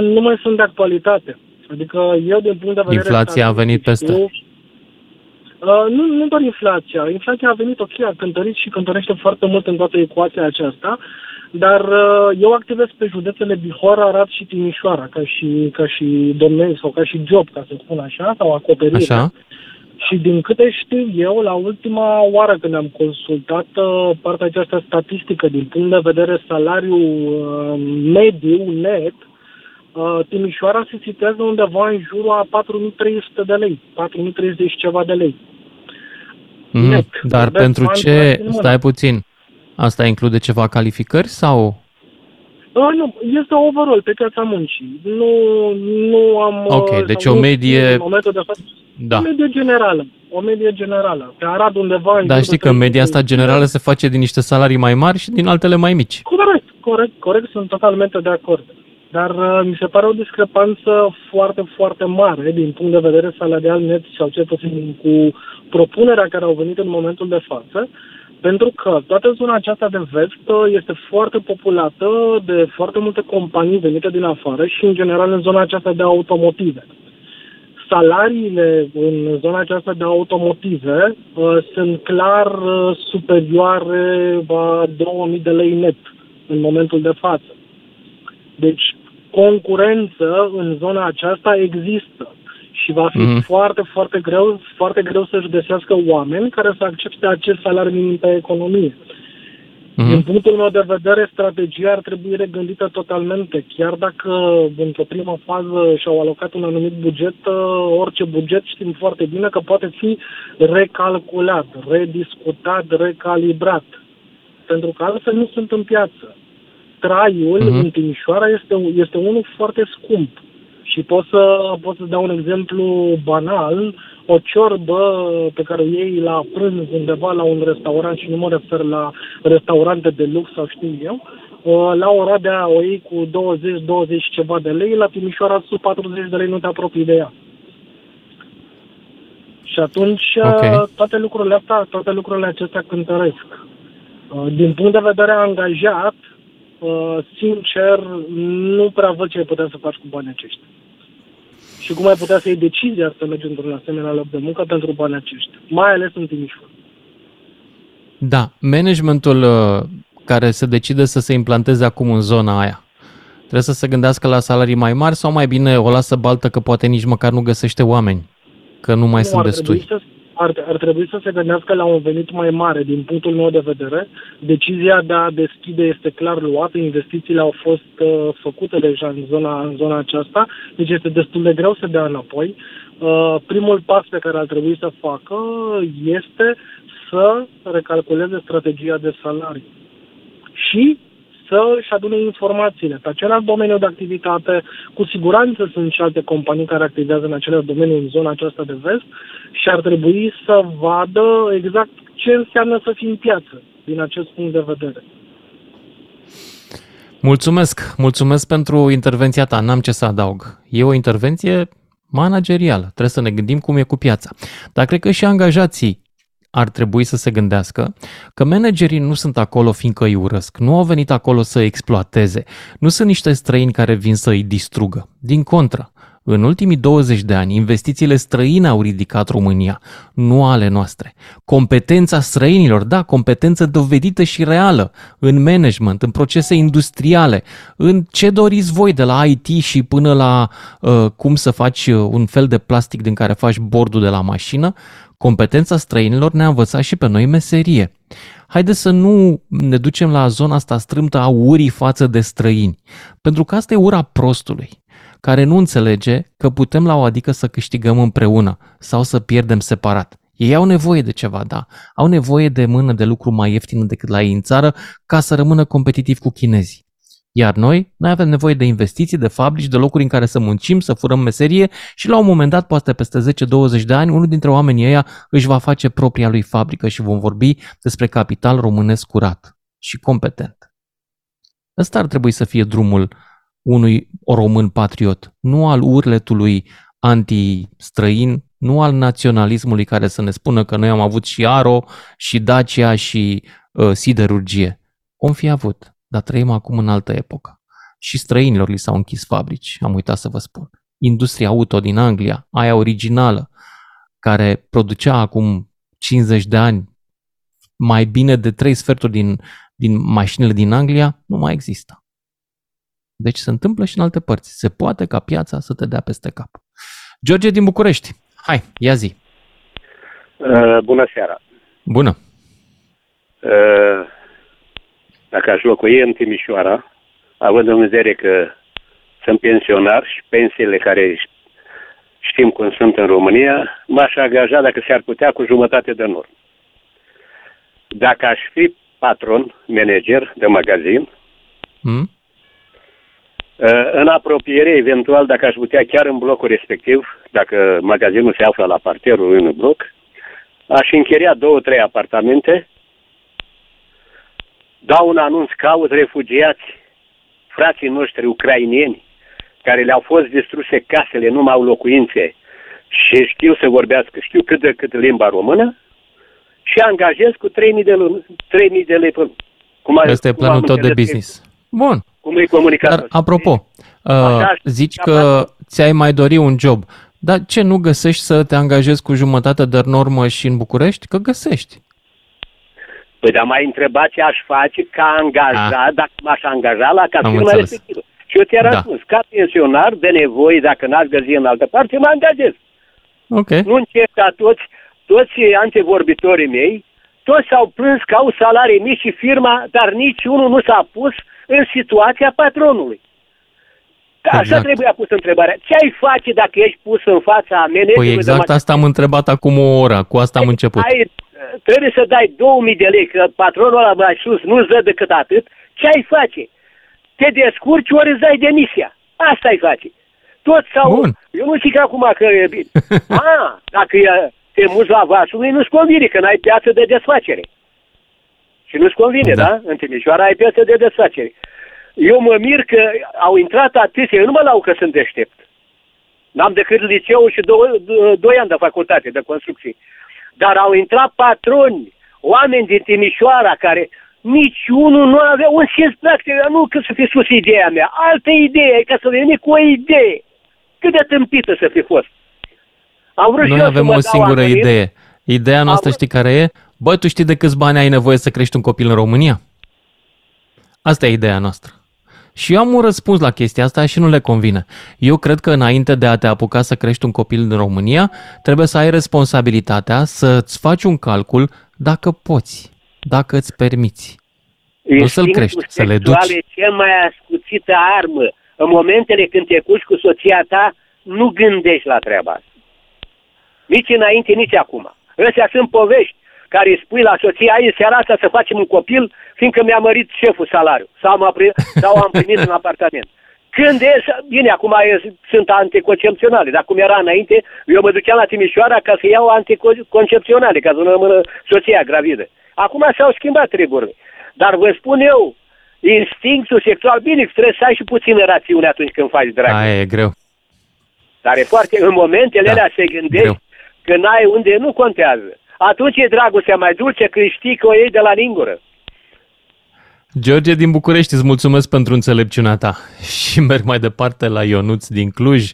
nu mai sunt de actualitate. Adică eu, din punct de vedere... Inflația a venit peste... Eu, nu, nu doar inflația. Inflația a venit, ok, a cântărit și cântărește foarte mult în toată ecuația aceasta, dar eu activez pe județele Bihor, Arad și Timișoara, ca și, ca și domeniu sau ca și job, ca să spun așa, sau acoperire. Așa. Și din câte știu eu, la ultima oară când am consultat partea aceasta statistică, din punct de vedere salariul mediu, net, Timișoara se situează undeva în jurul a patru mii trei sute de lei, patru mii trei sute și ceva de lei. Mm, net, dar pentru ce, stai puțin, asta include ceva calificări sau? A, nu, este overall pe piața muncii. Nu, nu am... Ok, deci o medie... De fapt, da. O medie generală, o medie generală. Pe Arad undeva... Dar știi că media asta generală se face din niște salarii mai mari și din altele mai mici. Corect, corect, corect, sunt totalmente de acord. Dar uh, mi se pare o discrepanță foarte, foarte mare din punct de vedere salarial net sau cel puțin cu propunerea care au venit în momentul de față, pentru că toată zona aceasta de vest este foarte populată de foarte multe companii venite din afară și în general în zona aceasta de automotive. Salariile în zona aceasta de automotive uh, sunt clar uh, superioare la două mii de lei net în momentul de față. Deci concurență în zona aceasta există și va fi mm-hmm. foarte, foarte greu, foarte greu să-și găsească oameni care să accepte acest salariu minim pe economie. Mm-hmm. Din punctul meu de vedere, strategia ar trebui regândită totalmente. Chiar dacă într-o primă fază și-au alocat un anumit buget, orice buget știm foarte bine că poate fi recalculat, rediscutat, recalibrat. Pentru că altfel nu sunt în piață. Traiul uh-huh. în Timișoara este, este unul foarte scump și pot să, pot să dau un exemplu banal, o ciorbă pe care o iei la prânz undeva la un restaurant și nu mă refer la restaurante de lux sau știu eu, la Oradea o iei cu douăzeci douăzeci ceva de lei, la Timișoara sub patruzeci de lei nu te apropii de ea. Și atunci okay. toate lucrurile astea, toate lucrurile acestea cântăresc. Din punct de vedere angajat, Uh, sincer, nu prea văd ce ai putea să faci cu banii aceștia. Și cum ai putea să iei decizia să mergi într-un asemenea loc de muncă pentru banii aceștia, mai ales în Timișoara. Da, managementul uh, care se decide să se implanteze acum în zona aia, trebuie să se gândească la salarii mai mari sau mai bine o lasă baltă că poate nici măcar nu găsește oameni, că nu mai nu, sunt destui? Ar, ar trebui să se gândească la un venit mai mare din punctul meu de vedere. Decizia de a deschide este clar luată, investițiile au fost uh, făcute deja în zona, în zona aceasta, deci este destul de greu să dea înapoi. Uh, primul pas pe care ar trebui să facă este să recalculeze strategia de salarii și să-și adune informațiile. Pe același domeniu de activitate, cu siguranță sunt și alte companii care activează în același domeniu, în zona aceasta de vest, și ar trebui să vadă exact ce înseamnă să fii în piață, din acest punct de vedere. Mulțumesc! Mulțumesc pentru intervenția ta, n-am ce să adaug. E o intervenție managerială, trebuie să ne gândim cum e cu piața. Dar cred că și angajații ar trebui să se gândească că managerii nu sunt acolo fiindcă îi urăsc, nu au venit acolo să exploateze, nu sunt niște străini care vin să îi distrugă. Din contră, în ultimii douăzeci de ani, investițiile străine au ridicat România, nu ale noastre. Competența străinilor, da, competență dovedită și reală, în management, în procese industriale, în ce doriți voi, de la I T și până la uh, cum să faci un fel de plastic din care faci bordul de la mașină, competența străinilor ne-a învățat și pe noi meserie. Haideți să nu ne ducem la zona asta strâmtă a urii față de străini, pentru că asta e ura prostului, care nu înțelege că putem la o adică să câștigăm împreună sau să pierdem separat. Ei au nevoie de ceva, da, au nevoie de mână de lucru mai ieftină decât la ei în țară ca să rămână competitiv cu chinezii. Iar noi, noi avem nevoie de investiții, de fabrici, de locuri în care să muncim, să furăm meserie și la un moment dat, poate peste zece douăzeci de ani, unul dintre oamenii ăia își va face propria lui fabrică și vom vorbi despre capital românesc curat și competent. Ăsta ar trebui să fie drumul unui român patriot, nu al urletului anti-străin, nu al naționalismului care să ne spună că noi am avut și ARO, și Dacia, și uh, siderurgie. Om fi avut, dar trăim acum în altă epocă. Și străinilor li s-au închis fabrici, am uitat să vă spun. Industria auto din Anglia, aia originală, care producea acum cincizeci de ani mai bine de trei sferturi din, din mașinile din Anglia, nu mai există. Deci se întâmplă și în alte părți. Se poate ca piața să te dea peste cap. George din București, hai, ia zi. Uh, bună seara. Bună. Uh, dacă aș locui în Timișoara, având în vedere că sunt pensionar și pensiile care știm cum sunt în România, m-aș angaja dacă s-ar putea cu jumătate de normă. Dacă aș fi patron, manager de magazin, mm? în apropiere, eventual, dacă aș putea chiar în blocul respectiv, dacă magazinul se află la parterul unui bloc, aș închiria două, trei apartamente, dau un anunț, caut refugiați, frații noștri ucrainieni, care le-au fost distruse casele, nu mai au locuințe și știu să vorbească, știu cât de cât limba română, și angajez cu trei mii de lei pe lună. Asta e planul tot de business. Bun. Cum e comunicat. Dar, apropo, uh, zici că ți-ai mai dori un job, dar ce, nu găsești să te angajezi cu jumătate de normă și în București? Că găsești. Păi, dar m-ai întrebat ce aș face ca angajat, dacă m-aș angaja la casierul respectivă. Și eu ți-am răspuns, ca pensionar, de nevoie, dacă n-aș găsi în altă parte, mă angajez. Okay. Nu încep ca toți, toți antevorbitorii mei, toți s-au plâns că au salarii mici și firma, dar niciunul nu s-a pus în situația patronului. Așa exact. Trebuia pusă întrebarea. Ce ai face dacă ești pus în fața managerului? Păi exact asta am întrebat acum o oră, cu asta am început. Ai, trebuie să dai două mii de lei, că patronul ăla mai sus nu-ți dă decât atât. Ce ai face? Te descurci ori îți dai demisia. Asta ai face. Tot sau... Bun. Eu nu zic acum că e bine. A, dacă te muți la vasul, nu-ți convine, că n-ai piață de desfacere. Și nu-ți convine, da? da? În Timișoara ai piață de desfacere. Eu mă mir că au intrat atâția, eu nu mă lau că sunt deștept. N-am decât liceu și doi ani de facultate de construcții. Dar au intrat patroni, oameni din Timișoara, care niciunul nu avea un sens practic, nu că să fi spus ideea mea, altă idee, ca să veni cu o idee. Cât de tâmpită să fi fost. Am vrut. Noi avem o singură idee. Ideea noastră știi care e? Bă, tu știi de câți bani ai nevoie să crești un copil în România? Asta e ideea noastră. Și eu am un răspuns la chestia asta și nu le convine. Eu cred că înainte de a te apuca să crești un copil în România, trebuie să ai responsabilitatea să-ți faci un calcul dacă poți, dacă îți permiți. Nu să-l crești, să le duci. Instinctul sexual e cea mai ascuțită armă. În momentele când te cuși cu soția ta, nu gândești la treaba asta. Nici înainte, nici acum. Ăstea sunt povești care îi spui la soția, ai în seara asta să facem un copil, fiindcă mi-a mărit șeful salariu sau, m-a primit, sau am primit un apartament. Când e, bine, acum e, sunt anticoncepționale, dar cum era înainte, eu mă duceam la Timișoara ca să iau anticoncepționale, ca să nu rămână soția gravidă. Acum s-au schimbat treburile. Dar vă spun eu, instinctul sexual, bine, trebuie să ai și puțină rațiune atunci când faci drag. Aia e greu. Dar e foarte, în momentele da, alea se gândești greu. Că n-ai unde, nu contează. Atunci e dragostea mai dulce când știi că o iei de la lingură. George din București, îți mulțumesc pentru înțelepciunea ta. Și merg mai departe la Ionuț din Cluj,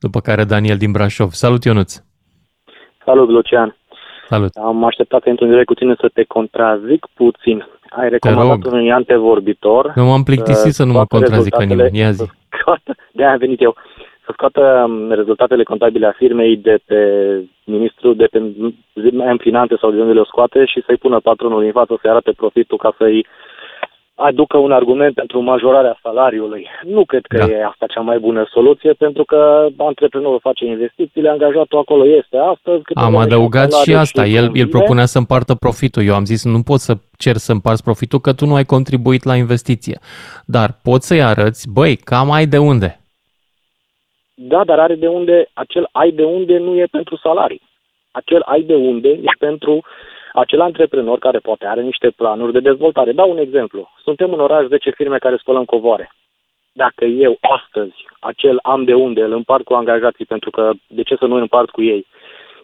după care Daniel din Brașov. Salut, Ionuț! Salut, Lucian! Salut! Am așteptat într-un direct cu tine să te contrazic puțin. Ai recomandat unui antevorbitor... Eu m-am plictisit să nu mă contrazic la nimeni. Ia zi! De-aia am venit eu. Să scoată rezultatele contabile a firmei de pe ministrul, de pe în finanțe sau de unde le scoate și să-i pună patronul în față să-i arate profitul ca să-i aducă un argument pentru majorarea salariului. Nu cred că da. E asta cea mai bună soluție, pentru că antreprenorul face investițiile, angajatul acolo este astăzi. Am adăugat și asta. Și el, el propunea să împartă profitul. Eu am zis, nu pot să cer să împarți profitul că tu nu ai contribuit la investiție. Dar poți să-i arăți, băi, cam ai de unde. Da, dar are de unde, acel ai de unde nu e pentru salarii. Acel ai de unde e pentru acel antreprenor care poate are niște planuri de dezvoltare. Dau un exemplu. Suntem în oraș zece firme care spălăm covoare. dacă eu astăzi acel am de unde îl împart cu angajații, pentru că de ce să nu îl împart cu ei,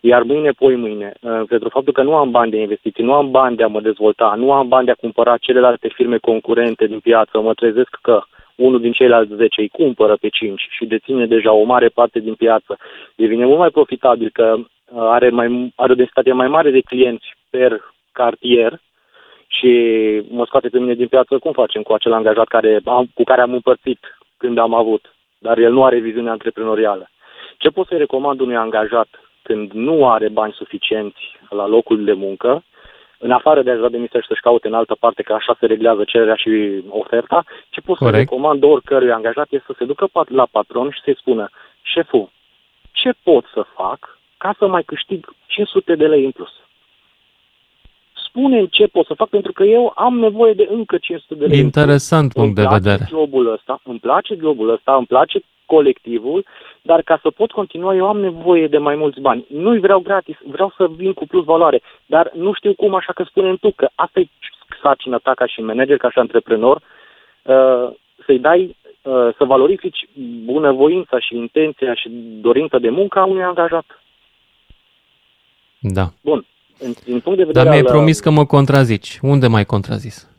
iar mâine, poi mâine, pentru faptul că nu am bani de investiții, nu am bani de a mă dezvolta, nu am bani de a cumpăra celelalte firme concurente din piață, mă trezesc că unul din ceilalți zece îi cumpără pe cinci și deține deja o mare parte din piață, devine mult mai profitabil, că are, mai, are o densitate mai mare de clienți per cartier și mă scoate pe mine din piață, cum facem cu acel angajat care am, cu care am împărțit când am avut, dar el nu are viziunea antreprenorială. Ce pot să-i recomand unui angajat când nu are bani suficienți la locul de muncă, în afară de a-și da demisia și să-și caute în altă parte, că așa se reglează cererea și oferta, ce pot să recomand oricărui angajat este să se ducă la patron și să-i spună: șeful, ce pot să fac ca să mai câștig cinci sute de lei în plus? Spune-mi ce pot să fac, pentru că eu am nevoie de încă cinci sute de lei. Interesant punct de vedere. Jobul ăsta, îmi place jobul ăsta, îmi place colectivul, dar ca să pot continua eu am nevoie de mai mulți bani. Nu-i vreau gratis, vreau să vin cu plus valoare, dar nu știu cum, așa că spune-mi tu, că asta e sarcina ta ca și manager, ca și antreprenor, să-i dai, să valorifici bunăvoința și intenția și dorința de muncă a unui angajat. Da. Bun. Din punct de vedere, dar mi-ai al... promis că mă contrazici. Unde m-ai contrazis?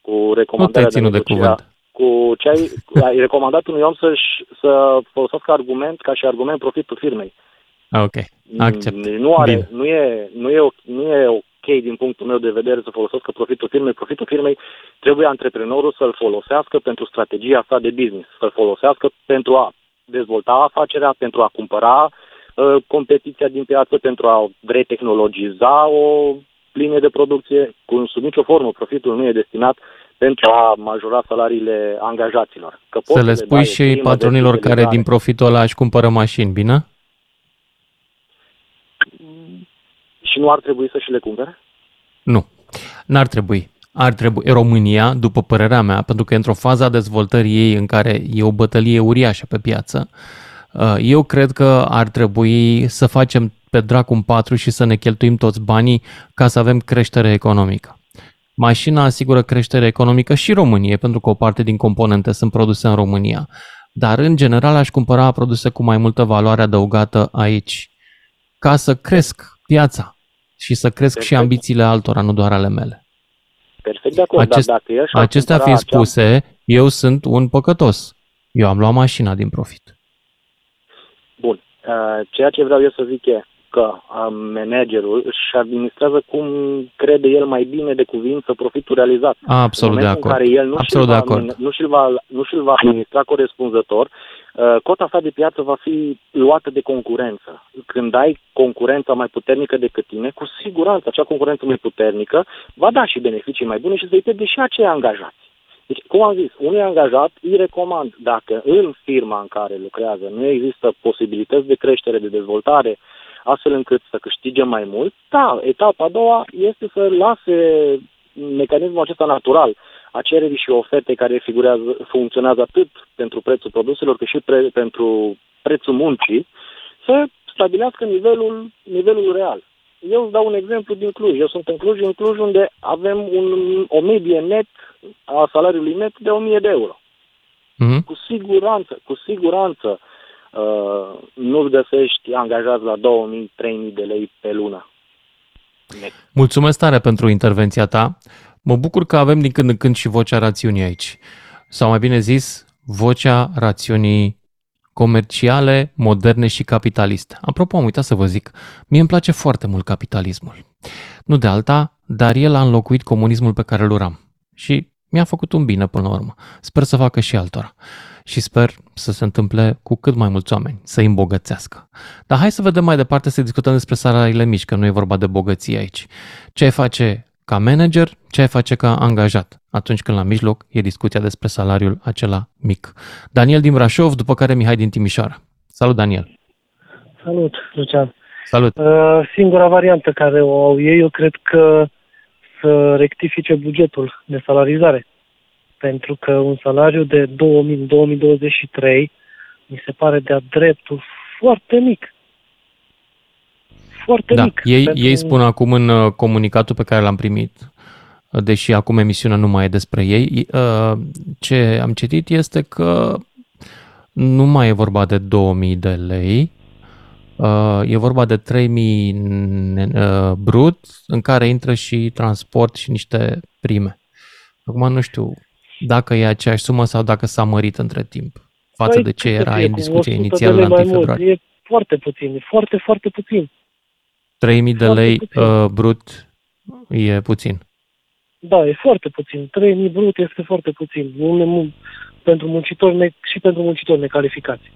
Cu recomandarea de, de cuvânt. Cu ce ai, ai recomandat unui om să-și, să folosească argument, ca și argument, profitul firmei. Ok, accept. Nu, are, nu, e, nu, e, nu e ok din punctul meu de vedere să folosească profitul firmei. Profitul firmei trebuie antreprenorul să-l folosească pentru strategia sa de business, să-l folosească pentru a dezvolta afacerea, pentru a cumpăra uh, competiția din piață, pentru a retehnologiza o linie de producție. Cu, sub nicio formă, profitul nu e destinat pentru a majora salariile angajaților. Că să le spui și patronilor care din profitul ăla își cumpără mașini, bine? Și nu ar trebui să și le cumpere? Nu, n-ar trebui. Ar trebui. România, după părerea mea, pentru că e într-o fază a dezvoltării ei în care e o bătălie uriașă pe piață, eu cred că ar trebui să facem pe dracu un patru și să ne cheltuim toți banii ca să avem creștere economică. Mașina asigură creștere economică și României, pentru că o parte din componente sunt produse în România. Dar, în general, aș cumpăra produse cu mai multă valoare adăugată aici, ca să cresc piața și să cresc Perfect. Și ambițiile altora, nu doar ale mele. Perfect, de acord, Acest, dar dacă acestea fiind spuse, acea... eu sunt un păcătos. Eu am luat mașina din profit. Bun. Ceea ce vreau eu să zic e că managerul își administrează cum crede el mai bine de cuvință profitul realizat. Absolut de acord. În momentul în care el nu Absolut și-l va, nu și-l va, nu și-l va administra corespunzător, cota sa de piață va fi luată de concurență. Când ai concurența mai puternică decât tine, cu siguranță acea concurență mai puternică va da și beneficii mai bune și să-i pierde și aceia angajați. Deci, cum am zis, unui angajat îi recomand, dacă în firma în care lucrează nu există posibilități de creștere, de dezvoltare, astfel încât să câștige mai mult, da, etapa a doua este să lase mecanismul acesta natural a cererii și ofertei, care figurează, funcționează atât pentru prețul produselor cât și pre, pentru prețul muncii, să stabilească nivelul, nivelul real. Eu îți dau un exemplu din Cluj. Eu sunt în Cluj, în Cluj unde avem un, o medie net a salariului net de o mie de euro. Mm-hmm. Cu siguranță, cu siguranță, Uh, nu-ți găsești angajați la două mii, trei mii de lei pe lună. Mulțumesc tare pentru intervenția ta. Mă bucur că avem din când în când și vocea rațiunii aici. Sau mai bine zis, vocea rațiunii comerciale, moderne și capitaliste. Apropo, am uitat să vă zic, mie îmi place foarte mult capitalismul. Nu de alta, dar el a înlocuit comunismul pe care îl uram. Și mi-a făcut un bine până la urmă. Sper să facă și altora. Și sper să se întâmple cu cât mai mulți oameni, să îi îmbogățească. Dar hai să vedem mai departe, să discutăm despre salariile mici, că nu e vorba de bogăție aici. Ce ai face ca manager, ce ai face ca angajat, atunci când la mijloc e discuția despre salariul acela mic. Daniel din Brașov, după care Mihai din Timișoara. Salut, Daniel! Salut, Lucian! Salut! Uh, singura variantă care o au ei, eu cred că să rectifice bugetul de salarizare. Pentru că un salariu de două mii douăzeci și trei mi se pare de-a dreptul foarte mic. Foarte da, mic. Ei, ei spun acum în comunicatul pe care l-am primit deși acum emisiunea nu mai e despre ei. Ce am citit este că nu mai e vorba de două mii de lei, e vorba de trei mii brut, în care intră și transport și niște prime. Acum nu știu dacă e aceeași sumă sau dacă s-a mărit între timp față păi, de ce era în discuție inițială la întâi februarie. E foarte puțin, e foarte, foarte puțin. trei mii de lei uh, brut e puțin. Da, e foarte puțin. trei mii brut este foarte puțin. Un, pentru muncitori ne, și pentru muncitori necalificați.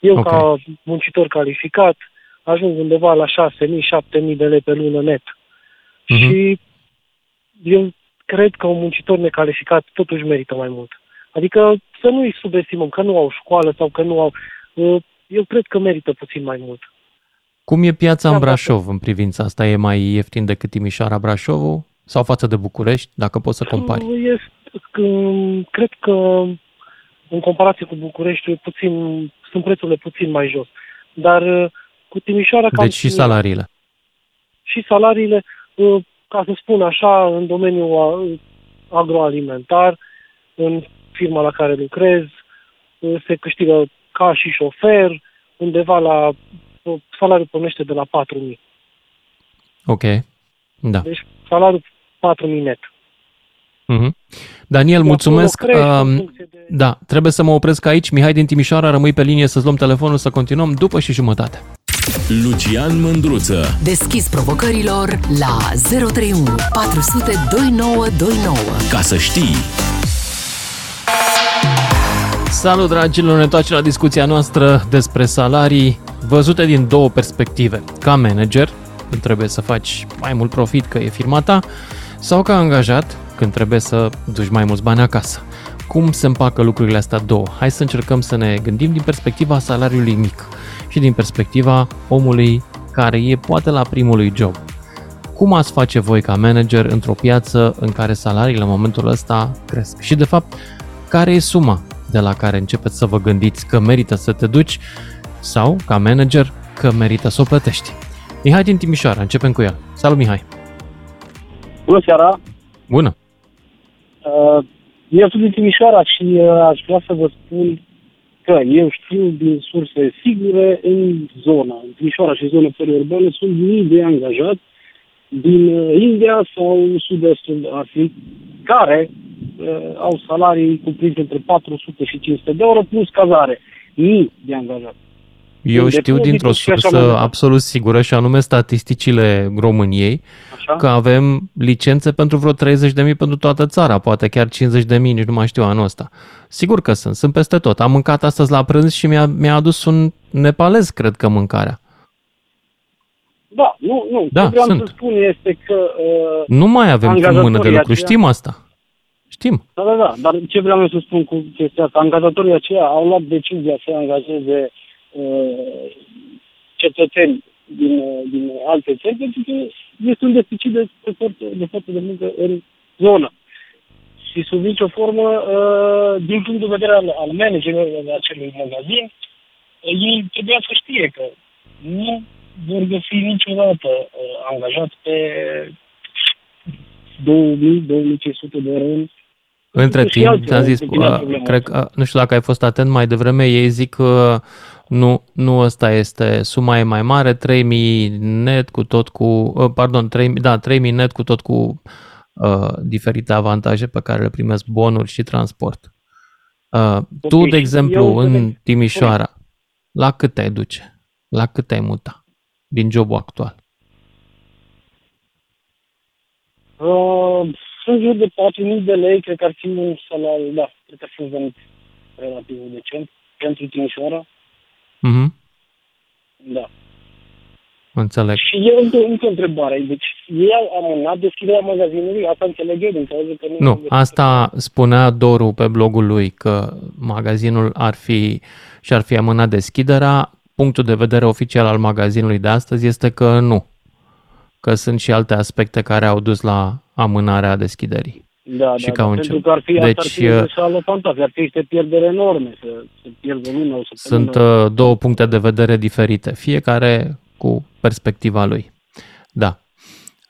Eu, okay. ca muncitor calificat, ajung undeva la șase mii șapte mii de lei pe lună net. Uh-huh. Și eu cred că un muncitor necalificat totuși merită mai mult. Adică să nu-i subestimăm că nu au școală sau că nu au... Eu cred că merită puțin mai mult. Cum e piața da, în Brașov în privința asta? E mai ieftin decât Timișoara, Brașovul? Sau față de București, dacă poți să compari? Este, cred că în comparație cu București puțin, sunt prețurile puțin mai jos. Dar cu Timișoara... Deci cam și salariile. Și salariile, ca să spun așa, în domeniul agroalimentar, în firma la care lucrez, se câștigă ca și șofer, undeva la... Salariul pornește de la patru mii. Ok, da. Deci salariul patru mii net. Mm-hmm. Daniel, de mulțumesc. Uh, de... Da, trebuie să mă opresc aici. Mihai din Timișoara, rămâi pe linie să-ți luăm telefonul, să continuăm după și jumătate. Lucian Mândruță. Deschis provocărilor la zero trei unu patru zero zero doi nouă doi nouă. Ca să știi... Salut, dragilor! Ne întoarcem la discuția noastră despre salarii văzute din două perspective. Ca manager, când trebuie să faci mai mult profit că e firma ta, sau ca angajat, când trebuie să duci mai mulți bani acasă. Cum se împacă lucrurile astea două? Hai să încercăm să ne gândim din perspectiva salariului mic și din perspectiva omului care e poate la primului job. Cum ați face voi ca manager într-o piață în care salariile în momentul ăsta cresc? Și de fapt, care e suma de la care începeți să vă gândiți că merită să te duci sau, ca manager, că merită să o plătești? Mihai din Timișoara, începem cu el. Salut, Mihai! Bună seara! Bună! Eu sunt din Timișoara și aș vrea să vă spun că eu știu din surse sigure în zona, în Timișoara și zona periurbană, sunt mii de angajați din India sau Sud-Estul Asiei, care uh, au salarii cuprinse între patru sute și cinci sute de euro plus cazare. Mii de angajați. Eu de știu dintr-o sursă absolut sigură, și anume statisticile României, așa? Că avem licențe pentru vreo treizeci de mii pentru toată țara, poate chiar cincizeci de mii, nici nu mai știu anul ăsta. Sigur că sunt, sunt peste tot. Am mâncat astăzi la prânz și mi-a, mi-a adus un nepalez, cred că, mâncarea. Da, nu, nu. Da, ce vreau sunt. Să spun este că... Uh, nu mai avem cu mână de lucru, aceea... știm asta. Știm. Da, da, da, dar ce vreau să spun cu chestia asta? Angajatorii aceia au luat decizia să angajeze uh, cetățeni din, uh, din alte țări, pentru că este un deficit de forță de, de, de muncă în zonă. Și sub nicio formă, uh, din punct de vedere al, al managerului acelui magazin, ei trebuia să știe că nu vor găsi niciodată uh, angajați pe două mii două mii cinci sute de euro. Între timp, ți-am zis, uh, cred că, uh, nu știu dacă ai fost atent mai devreme, ei zic că uh, nu, nu asta este, suma e mai mare, trei mii net cu tot cu, uh, pardon, trei mii, da, trei mii net cu tot cu uh, diferite avantaje pe care le primesc, bonuri și transport. Uh, tu, okay, de exemplu, în Timișoara, okay, la cât te duce? La cât te muta din jobul actual? Uh, sunt jur de patru mii de lei, cred că ar fi un salariu, da, cred că ar fi un venit relativ decent pentru Timișoara. Mhm. Uh-huh. Da. Înțeleg. Și eu încă o întrebare, deci ei au amânat deschiderea magazinului, asta înțeleg eu, din cauza că nu... Nu, asta spunea Doru pe blogul lui, că magazinul ar fi și-ar fi amânat deschiderea. Punctul de vedere oficial al magazinului de astăzi este că nu, că sunt și alte aspecte care au dus la amânarea deschiderii. Da, și da, pentru că ar fi, deci, ar fi o greșeală fantastică, ar fi niște pierderi enorme, să, să pierdă luna, să sunt luna. Două puncte de vedere diferite, fiecare cu perspectiva lui. Da.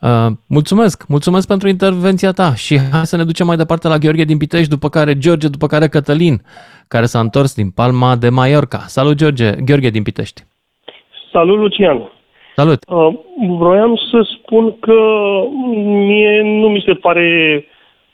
Uh, mulțumesc, mulțumesc pentru intervenția ta și hai să ne ducem mai departe la Gheorghe din Pitești, după care George, după care Cătălin, care s-a întors din Palma de Mallorca. Salut, George, Gheorghe din Pitești. Salut, Lucian. Salut. Uh, vroiam să spun că mie nu mi se pare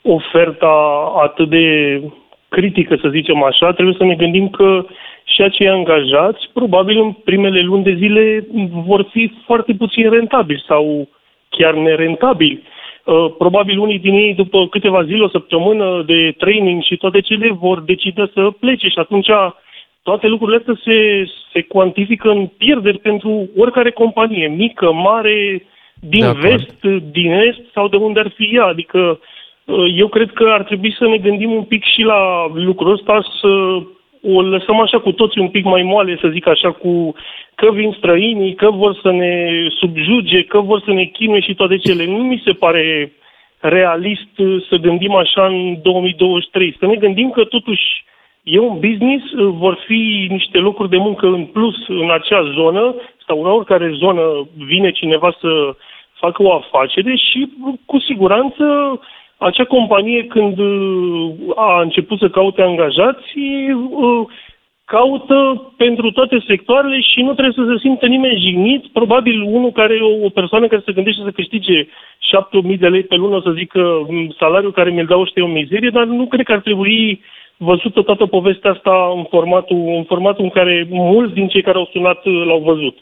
oferta atât de critică, să zicem așa. Trebuie să ne gândim că și acei angajați, probabil în primele luni de zile, vor fi foarte puțin rentabili sau chiar nerentabili. Probabil unii din ei, după câteva zile, o săptămână de training și toate cele, vor decide să plece și atunci toate lucrurile astea se, se cuantifică în pierderi pentru oricare companie, mică, mare, din de vest, acord. Din est sau de unde ar fi ea. Adică eu cred că ar trebui să ne gândim un pic și la lucrul ăsta, să o lăsăm așa cu toți un pic mai moale, să zic așa, cu că vin străinii, că vor să ne subjuge, că vor să ne chinuie și toate cele. Nu mi se pare realist să gândim așa în două mii douăzeci și trei. Să ne gândim că totuși e un business, vor fi niște locuri de muncă în plus în acea zonă sau în oricare zonă vine cineva să facă o afacere și cu siguranță acea companie, când a început să caute angajați, caută pentru toate sectoarele și nu trebuie să se simtă nimeni jignit. Probabil unul care, o persoană care se gândește să câștige șapte mii de lei pe lună, să zică salariul care mi-l dau ăștia e o mizerie, dar nu cred că ar trebui văzută toată povestea asta în formatul, în formatul în care mulți din cei care au sunat l-au văzut.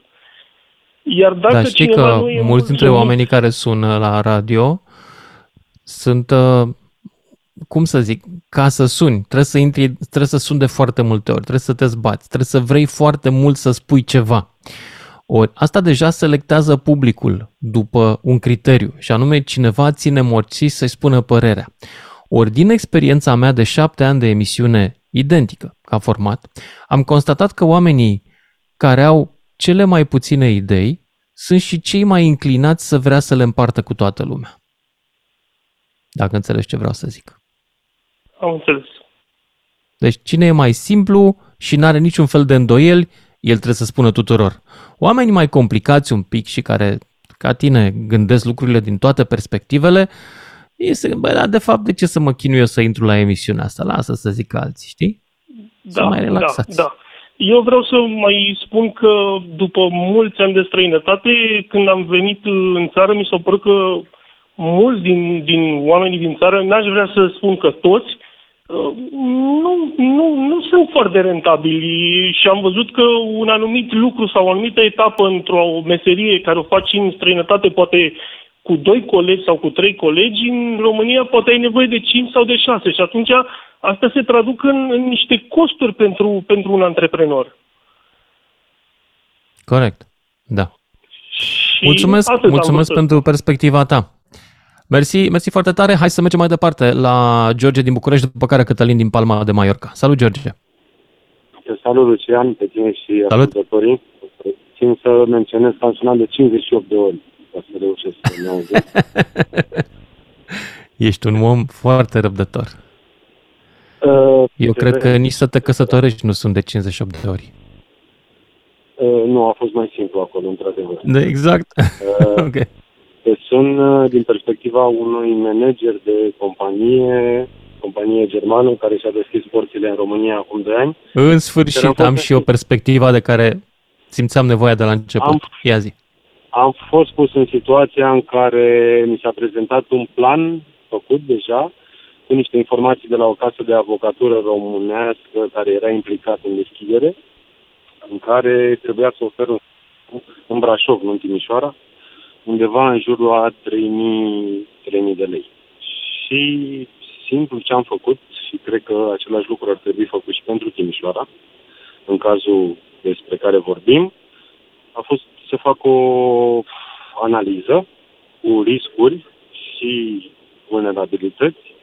Iar dacă dar știi cineva că nu e mulți dintre sunat... oamenii care sună la radio sunt, cum să zic, ca să suni, trebuie să intri, trebuie să suni de foarte multe ori, trebuie să te zbați, trebuie să vrei foarte mult să spui ceva. Ori asta deja selectează publicul după un criteriu și anume cineva ține morții să-i spună părerea. Ori din experiența mea de șapte ani de emisiune identică ca format, am constatat că oamenii care au cele mai puține idei sunt și cei mai inclinați să vrea să le împartă cu toată lumea. Dacă înțelegi ce vreau să zic. Am înțeles. Deci cine e mai simplu și n-are niciun fel de îndoieli, el trebuie să spună tuturor. Oamenii mai complicați un pic și care, ca tine, gândesc lucrurile din toate perspectivele, ei se gândesc, da, de fapt, de ce să mă chinui eu să intru la emisiunea asta? Lasă să zic alții, știi? Să da, mai relaxați. Da, da. Eu vreau să mai spun că după mulți ani de străinătate, când am venit în țară, mi s-a părut că mulți din, din oamenii din țară, n-aș vrea să spun că toți, nu, nu, nu sunt foarte rentabili și am văzut că un anumit lucru sau o anumită etapă într-o meserie care o faci în străinătate, poate cu doi colegi sau cu trei colegi, în România poate ai nevoie de cinci sau de șase și atunci asta se traduc în, în niște costuri pentru, pentru un antreprenor. Corect, da. Și mulțumesc, mulțumesc pentru perspectiva ta. Mersi, mersi foarte tare. Hai să mergem mai departe la George din București, după care Cătălin din Palma de Mallorca. Salut, George! Salut, Lucian, pe tine și ascultătorii. Țin să menționez că am sunat de cincizeci și opt de ori ca să reușesc să ne auzim. Ești un om foarte răbdător. Uh, Eu cred că nici să te căsătorești nu sunt de cincizeci și opt de ori. Uh, nu, a fost mai simplu acolo, într-adevăr. De exact? Uh, ok. Sunt din perspectiva unui manager de companie, companie germană, care și-a deschis porțile în România acum doi ani. În sfârșit am și o perspectivă de care simțeam nevoia de la început. Am, Ia zi. Am fost pus în situația în care mi s-a prezentat un plan făcut deja, cu niște informații de la o casă de avocatură românească care era implicat în deschidere, în care trebuia să ofer în Brașov, nu în Timișoara, undeva în jurul a trei mii de lei. Și simplu ce am făcut, și cred că același lucru ar trebui făcut și pentru Timișoara, în cazul despre care vorbim, a fost să fac o analiză cu riscuri și vulnerabilități,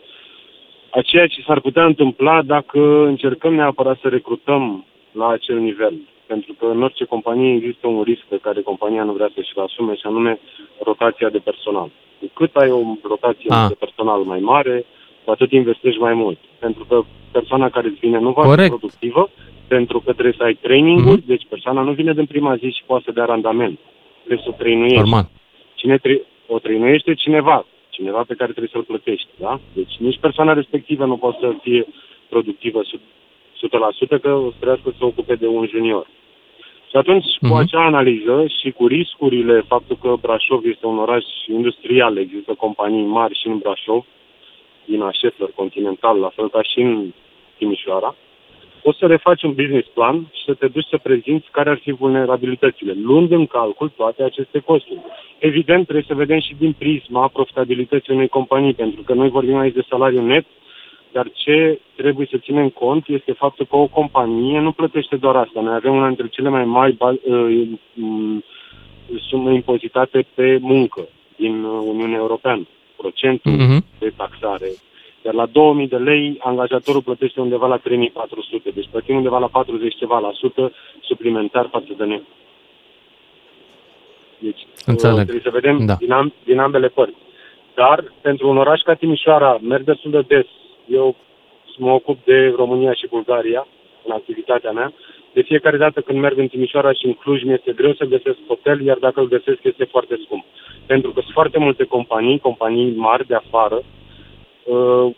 a ceea ce s-ar putea întâmpla dacă încercăm neapărat să recrutăm la acel nivel. Pentru că în orice companie există un risc pe care compania nu vrea să-și-l asume, și anume rotația de personal. Cu cât ai o rotație A. de personal mai mare, cu atât investești mai mult. Pentru că persoana care îți vine nu va fi productivă, pentru că trebuie să ai training-uri, mm-hmm. deci persoana nu vine din prima zi și poate să dea randament. Trebuie să o trainuiești. Cine tre- o trăinuiește cineva, cineva pe care trebuie să-l plătești, da? Deci nici persoana respectivă nu poate să fie productivă o sută la sută că o să trească să se ocupe de un junior. Și atunci, uh-huh. cu acea analiză și cu riscurile, faptul că Brașov este un oraș industrial, există companii mari și în Brașov, din Schaeffler, Continental, la fel ca și în Timișoara, o să refaci un business plan și să te duci să prezinți care ar fi vulnerabilitățile, luând în calcul toate aceste costuri. Evident, trebuie să vedem și din prisma profitabilității unei companii, pentru că noi vorbim aici de salariu net, dar ce trebuie să ținem cont este faptul că o companie nu plătește doar asta. Noi avem una dintre cele mai mari sume impozitate pe muncă din Uniunea Europeană, procentul uh-huh. de taxare. Iar la două mii de lei, angajatorul plătește undeva la trei mii patru sute, deci plătim undeva la patruzeci ceva la sută suplimentar față de noi. Deci Înțeleg. trebuie să vedem da. din, am, din ambele părți. Dar pentru un oraș ca Timișoara, merg destul de des. Eu mă ocup de România și Bulgaria în activitatea mea. De fiecare dată când merg în Timișoara și în Cluj, mi-este greu să găsesc hotel, iar dacă îl găsesc este foarte scump. Pentru că sunt foarte multe companii, companii mari de afară, Uh,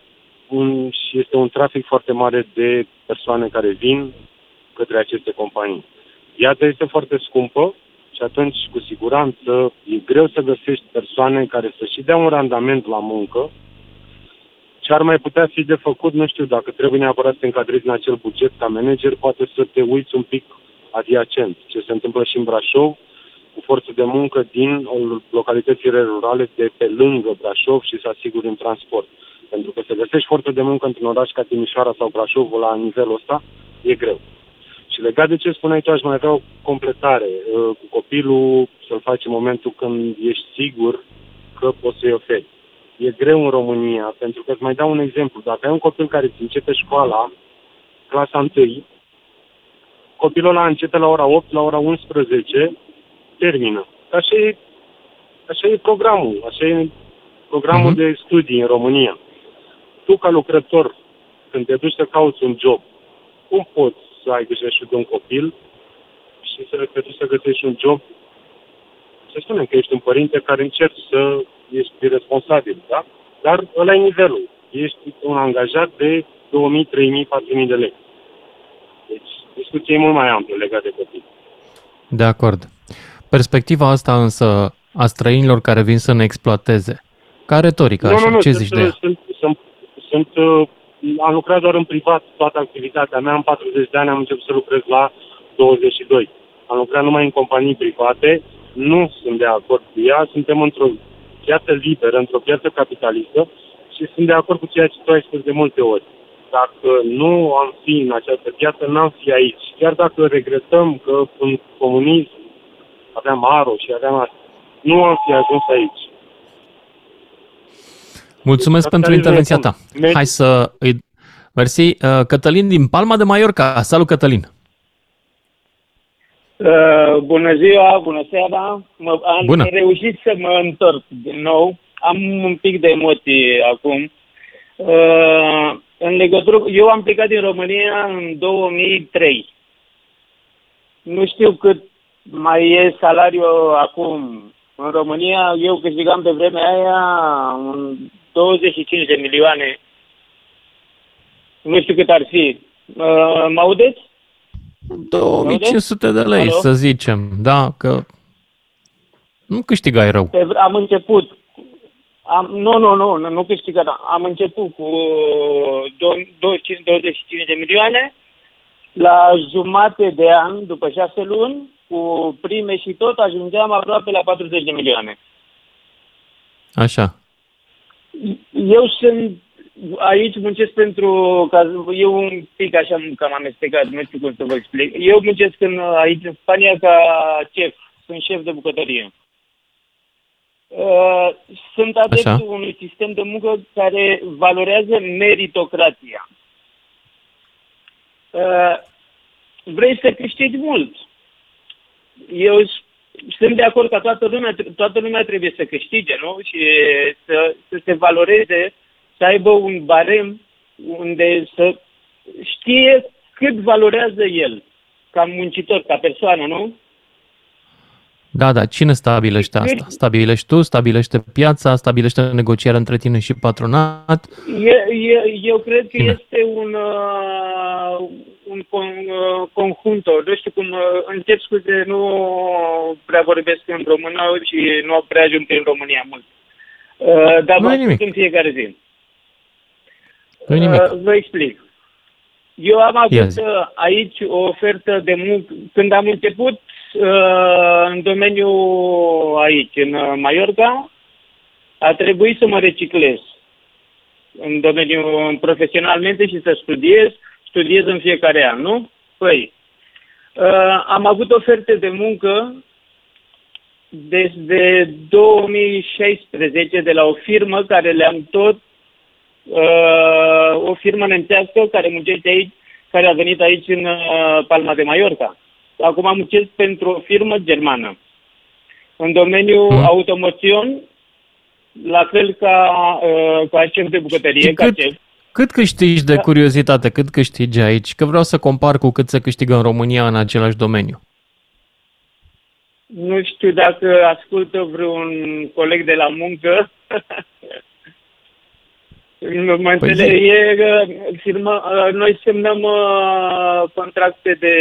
un, și este un trafic foarte mare de persoane care vin către aceste companii. Viața este foarte scumpă și atunci, cu siguranță, e greu să găsești persoane care să-și dea un randament la muncă. Ce ar mai putea fi de făcut, nu știu, dacă trebuie neapărat să te încadrezi în acel buget ca manager, poate să te uiți un pic adiacent. Ce se întâmplă și în Brașov, cu forță de muncă din localitățile rurale de pe lângă Brașov și să asiguri un transport. Pentru că să găsești forță de muncă într-un oraș ca Timișoara sau Brașovul la nivelul ăsta, e greu. Și legat de ce spuneai tu, aș mai avea o completare. Cu copilul să-l faci în momentul când ești sigur că poți să-i oferi. E greu în România, pentru că îți mai dau un exemplu. Dacă ai un copil care îți începe școala, clasa întâi, copilul ăla începe la ora opt, la ora unsprezece, termină. Așa e, așa e programul, așa e programul uh-huh. de studii în România. Tu, ca lucrător, când te duci să cauți un job, cum poți să ai grijă și de un copil și să te duci să găsești un job? Să spunem că ești un părinte care încerci să ești responsabil, da? Dar ăla e nivelul. Ești un angajat de două mii, trei mii, patru mii de lei. Deci, discuția e mult mai amplă legat de copil. De acord. Perspectiva asta însă a străinilor care vin să ne exploateze. Ca retorică, nu, așa, nu, ce zici de ea? Sunt, sunt, sunt, am lucrat doar în privat toată activitatea mea. În patruzeci de ani am început să lucrez la douăzeci și doi. Am lucrat numai în companii private. Nu sunt de acord cu ea. Suntem într-o piață liberă, într-o piață capitalistă și sunt de acord cu ceea ce tu ai spus de multe ori. Dacă nu am fi în această piață, n-am fi aici. Chiar dacă regretăm că în comunism aveam ARO și aveam asta, nu am fi ajuns aici. Mulțumesc pentru intervenția ta. Hai să îi... Mersi. Cătălin din Palma de Mallorca. Salut, Cătălin. Uh, bună ziua, bună seara. Mă, am bună. reușit să mă întorc din nou. Am un pic de emoții acum. Uh, în legătură... Eu am plecat din România în două mii trei. Nu știu cât mai e salariul acum. În România eu câștigam pe vremea aia douăzeci și cinci de milioane. Nu știu cât ar fi. Mă audeți? două mii cinci sute de lei, Alo? Să zicem. Da, că nu câștigai rău. Am început. Am... Nu, nu, nu, nu câștigam. Am început cu douăzeci și cinci de milioane. La jumate de an, după șase luni, cu prime și tot, ajungeam aproape la patruzeci de milioane. Așa. Eu sunt aici, muncesc pentru... Eu un pic așa cam amestecat, nu știu cum să vă explic. Eu muncesc în, aici în Spania ca șef. Sunt șef de bucătărie. Sunt adeptul unui sistem de muncă care valorează meritocrația. Vrei să câștigi mult. Eu sunt de acord că toată lumea, toată lumea trebuie să câștige, nu? Și să, să se valoreze, să aibă un barem unde să știe cât valorează el ca muncitor, ca persoană, nu? Da, da, cine stabilește asta? Stabilești tu, stabilește piața, stabilește negocierea între tine și patronat? Eu, eu, eu cred că este un, uh, un con, uh, conjunto. Nu știu cum, uh, încep scuze, nu prea vorbesc în română și nu prea ajung în România mult. Uh, dar vă explic în fiecare zi. Uh, vă explic. Eu am avut aici o ofertă de muncă. Când am început în domeniul aici, în Mallorca, a trebuit să mă reciclez în domeniul profesionalmente și să studiez, studiez în fiecare an, nu? Păi, am avut oferte de muncă desde două mii șaisprezece de la o firmă care le-am tot, o firmă nemțească care muncește aici, care a venit aici în Palma de Mallorca. Acum am muncit pentru o firmă germană, în domeniul mm. automoțion, la fel ca, uh, ca șef de bucătărie. Ca cât, șef. Cât câștigi de curiozitate, cât câștigi aici? Că vreau să compar cu cât se câștigă în România în același domeniu. Nu știu dacă ascultă vreun coleg de la muncă. Mă păi înțeleg, noi semnăm contracte de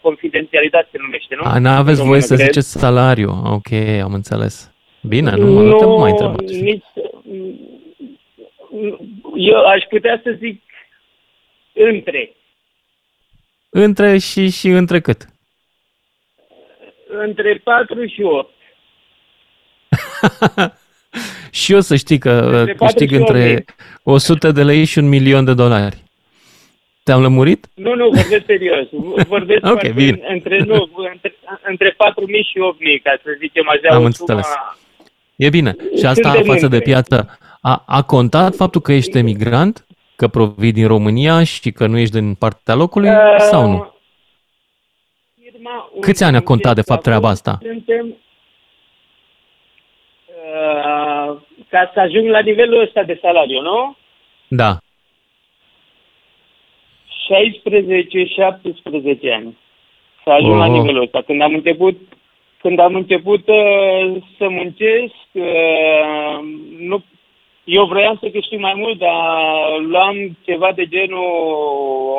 confidențialitate, se numește, nu? A, n-aveți voie să cred. Ziceți salariu. Ok, am înțeles. Bine, nu mă nu, nu mai întrebat. Nici, eu aș putea să zic între. Între și, și între cât? Între patru și opt. Și eu să știi că câștig între o sută de lei și un milion de dolari. Te-am lămurit? Nu, nu, vorbesc serios. Vorbesc okay, bine. Între, nu, între, între patru mii și opt mii, ca să zicem așa. Am înțeles. Suma... E bine. Și asta suntem față între. De piață. A, a contat faptul că ești emigrant, că provii din România și că nu ești din partea locului uh, sau nu? Câți ani a contat de fapt treaba asta? Suntem... Uh, ca să ajung la nivelul ăsta de salariu, nu? Da. șaisprezece șaptesprezece ani să ajung oh. la nivelul ăsta. Când am început, când am început uh, să muncesc, uh, nu, eu vroiam să câștig mai mult, dar luam ceva de genul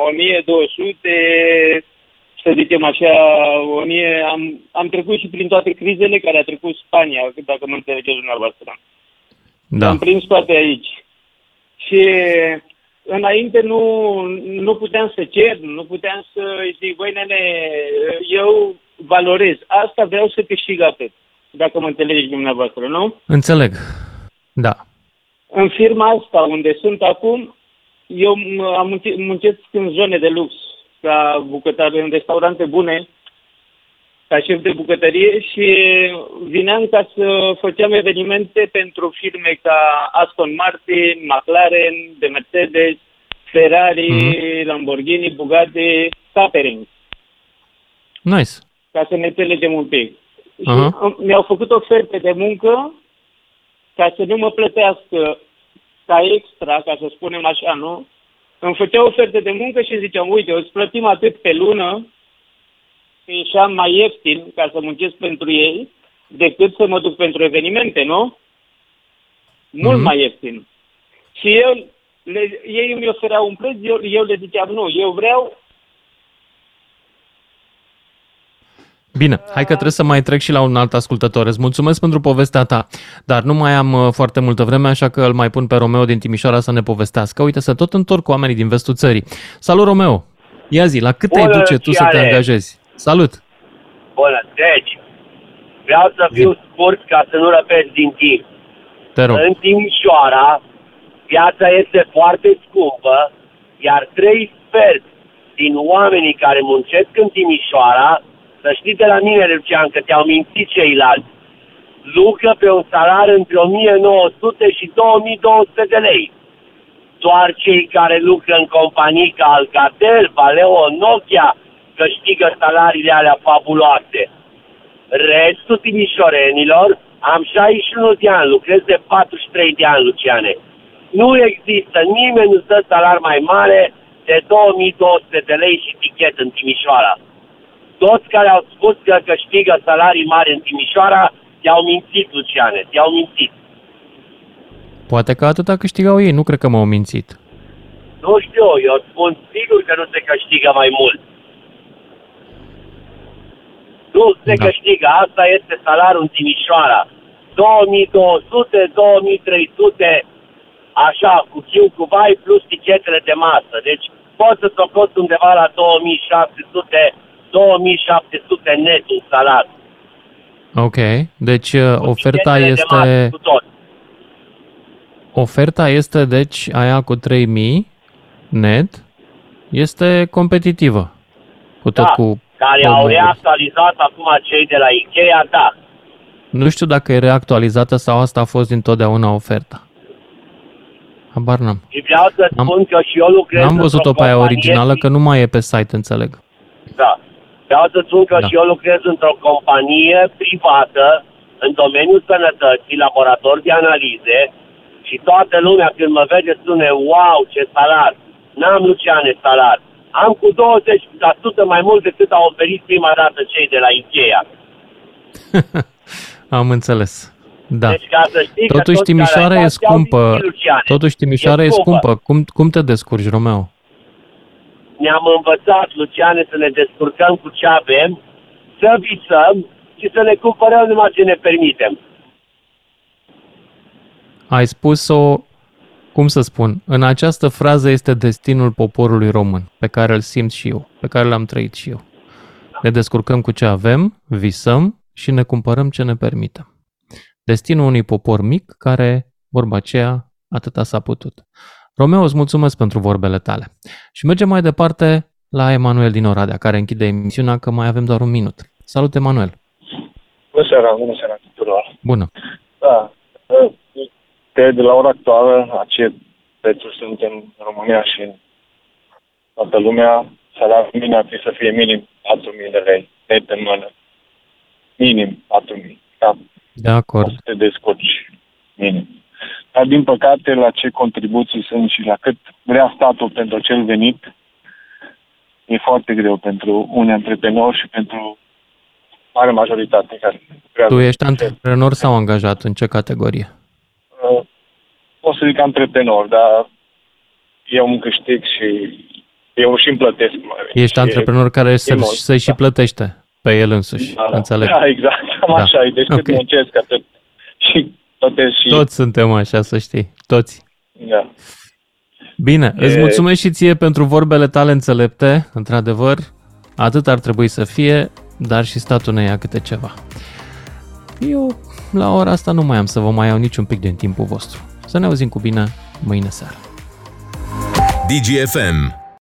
o mie două sute, să zicem așa, onie, am, am trecut și prin toate crizele care a trecut Spania, dacă mă înțelegeți dumneavoastră. Da. Am prins toate aici. Și înainte nu, nu puteam să cer, nu puteam să zic, băi nene, eu valorez, asta vreau să câștig atât, dacă mă înțelegeți dumneavoastră, nu? Înțeleg, da. În firma asta unde sunt acum, eu am muncesc în zone de lux, ca bucătar în restaurante bune, ca șef de bucătărie și vineam ca să făceam evenimente pentru firme ca Aston Martin, McLaren, de Mercedes, Ferrari, mm-hmm. Lamborghini, Bugatti, catering. Nice. Ca să ne înțelegem un pic. Uh-huh. Mi-au făcut oferte de muncă ca să nu mă plătească ca extra, ca să spunem așa, nu? Îmi făceau oferte de muncă și ziceam, uite, îți plătim atât pe lună, că ieșeam mai ieftin ca să muncesc pentru ei, decât să mă duc pentru evenimente, nu? Mult mm-hmm. mai ieftin. Și eu, le, ei îmi ofereau un preț, eu, eu le ziceam, nu, eu vreau... Bine, hai că trebuie să mai trec și la un alt ascultător. Îți mulțumesc pentru povestea ta, dar nu mai am foarte multă vreme, așa că îl mai pun pe Romeo din Timișoara să ne povestească. Uite, să tot întorc cu oamenii din vestul țării. Salut, Romeo! Ia zi, la cât Bună te duce tu să te angajezi? Salut! Bună, deci, vreau să fiu zi. Scurt ca să nu răpesc din timp. Te rog. În Timișoara, viața este foarte scumpă, iar trei sferți din oamenii care muncesc în Timișoara, să știi de la mine, Lucian, că te-au mințit ceilalți. Lucră pe un salar între o mie nouă sute și două mii două sute de lei. Doar cei care lucră în companii ca Alcatel, Valeo, Nokia, câștigă salariile alea fabuloase. Restul timișorenilor, am șaizeci și unu de ani, lucrez de patruzeci și trei de ani, Luciane. Nu există, nimeni nu stă salar mai mare de două mii două sute de lei și tichet în Timișoara. toți care au spus că câștigă salarii mari în Timișoara, i-au mințit, Luciane, i-au mințit. Poate că atâta câștigau ei, nu cred că m-au mințit. Nu știu, eu spun sigur că nu se câștigă mai mult. Nu se da. câștigă, asta este salariul în Timișoara. două mii două sute, două mii trei sute, așa, cu chiu, cu vai, plus tichetele de masă. Deci poți să socoți undeva la două mii șapte sute, două mii șapte sute net în salariu. Ok, deci cu oferta este... De oferta este, deci, aia cu trei mii net, este competitivă. Cu tot da, cu care domnului. Au reactualizat acum cei de la Ikea, da. Nu știu dacă e reactualizată sau asta a fost dintotdeauna oferta. Habar n-am. Și vreau să spun că și eu lucrez într-o companie... N-am văzut-o pe aia originală, că nu mai e pe site, înțeleg. Da. Vreau să spun că da. și eu lucrez într-o companie privată, în domeniul sănătății, laborator de analize, și toată lumea când mă vede spune, wow, ce salar! N-am, Luciane, salar! Am cu douăzeci la sută mai mult decât au oferit prima dată cei de la Ikea. Am înțeles. Da. Deci, totuși Timișoara e scumpă. Totuși Timișoara e scumpă. E scumpă. Cum, cum te descurci, Romeo? Ne-am învățat, Luciane, să ne descurcăm cu ce avem, să visăm și să ne cumpărăm numai ce ne permitem. Ai spus-o, cum să spun, în această frază este destinul poporului român, pe care îl simt și eu, pe care l-am trăit și eu. Ne descurcăm cu ce avem, visăm și ne cumpărăm ce ne permitem. Destinul unui popor mic care, vorba aceea, atâta s-a putut. Romeo, îți mulțumesc pentru vorbele tale. Și mergem mai departe la Emanuel din Oradea, care închide emisiunea, că mai avem doar un minut. Salut, Emanuel! Bună seara, bună seara tuturor! Bună! Da, de, de la ora actuală, acei prețuri sunt în România și în toată lumea, salariul minim ar trebui să fie minim patru mii de lei net în mână. Minim patru mii. Da. De acord. Să te descurci minim. Dar, din păcate, la ce contribuții sunt și la cât vrea statul pentru acel venit, e foarte greu pentru un antreprenor și pentru mare majoritate care vrea. Tu ești antreprenor sau angajat? În ce categorie? O să zic antreprenor, dar eu îmi câștig și eu și îmi plătesc. Ești antreprenor care să, mult, să-i da. și plătește pe el însuși, da, înțeleg. Da, exact, cam da. așa e, deci okay. cât muncesc atât și plătesc și... Toți suntem așa, să știi, toți. Da. Bine, e... îți mulțumesc și ție pentru vorbele tale înțelepte, într-adevăr, atât ar trebui să fie, dar și statul ne ia câte ceva. Eu... La ora asta nu mai am să vă mai iau niciun pic din timpul vostru. Să ne auzim cu bine mâine seară. Digi F M.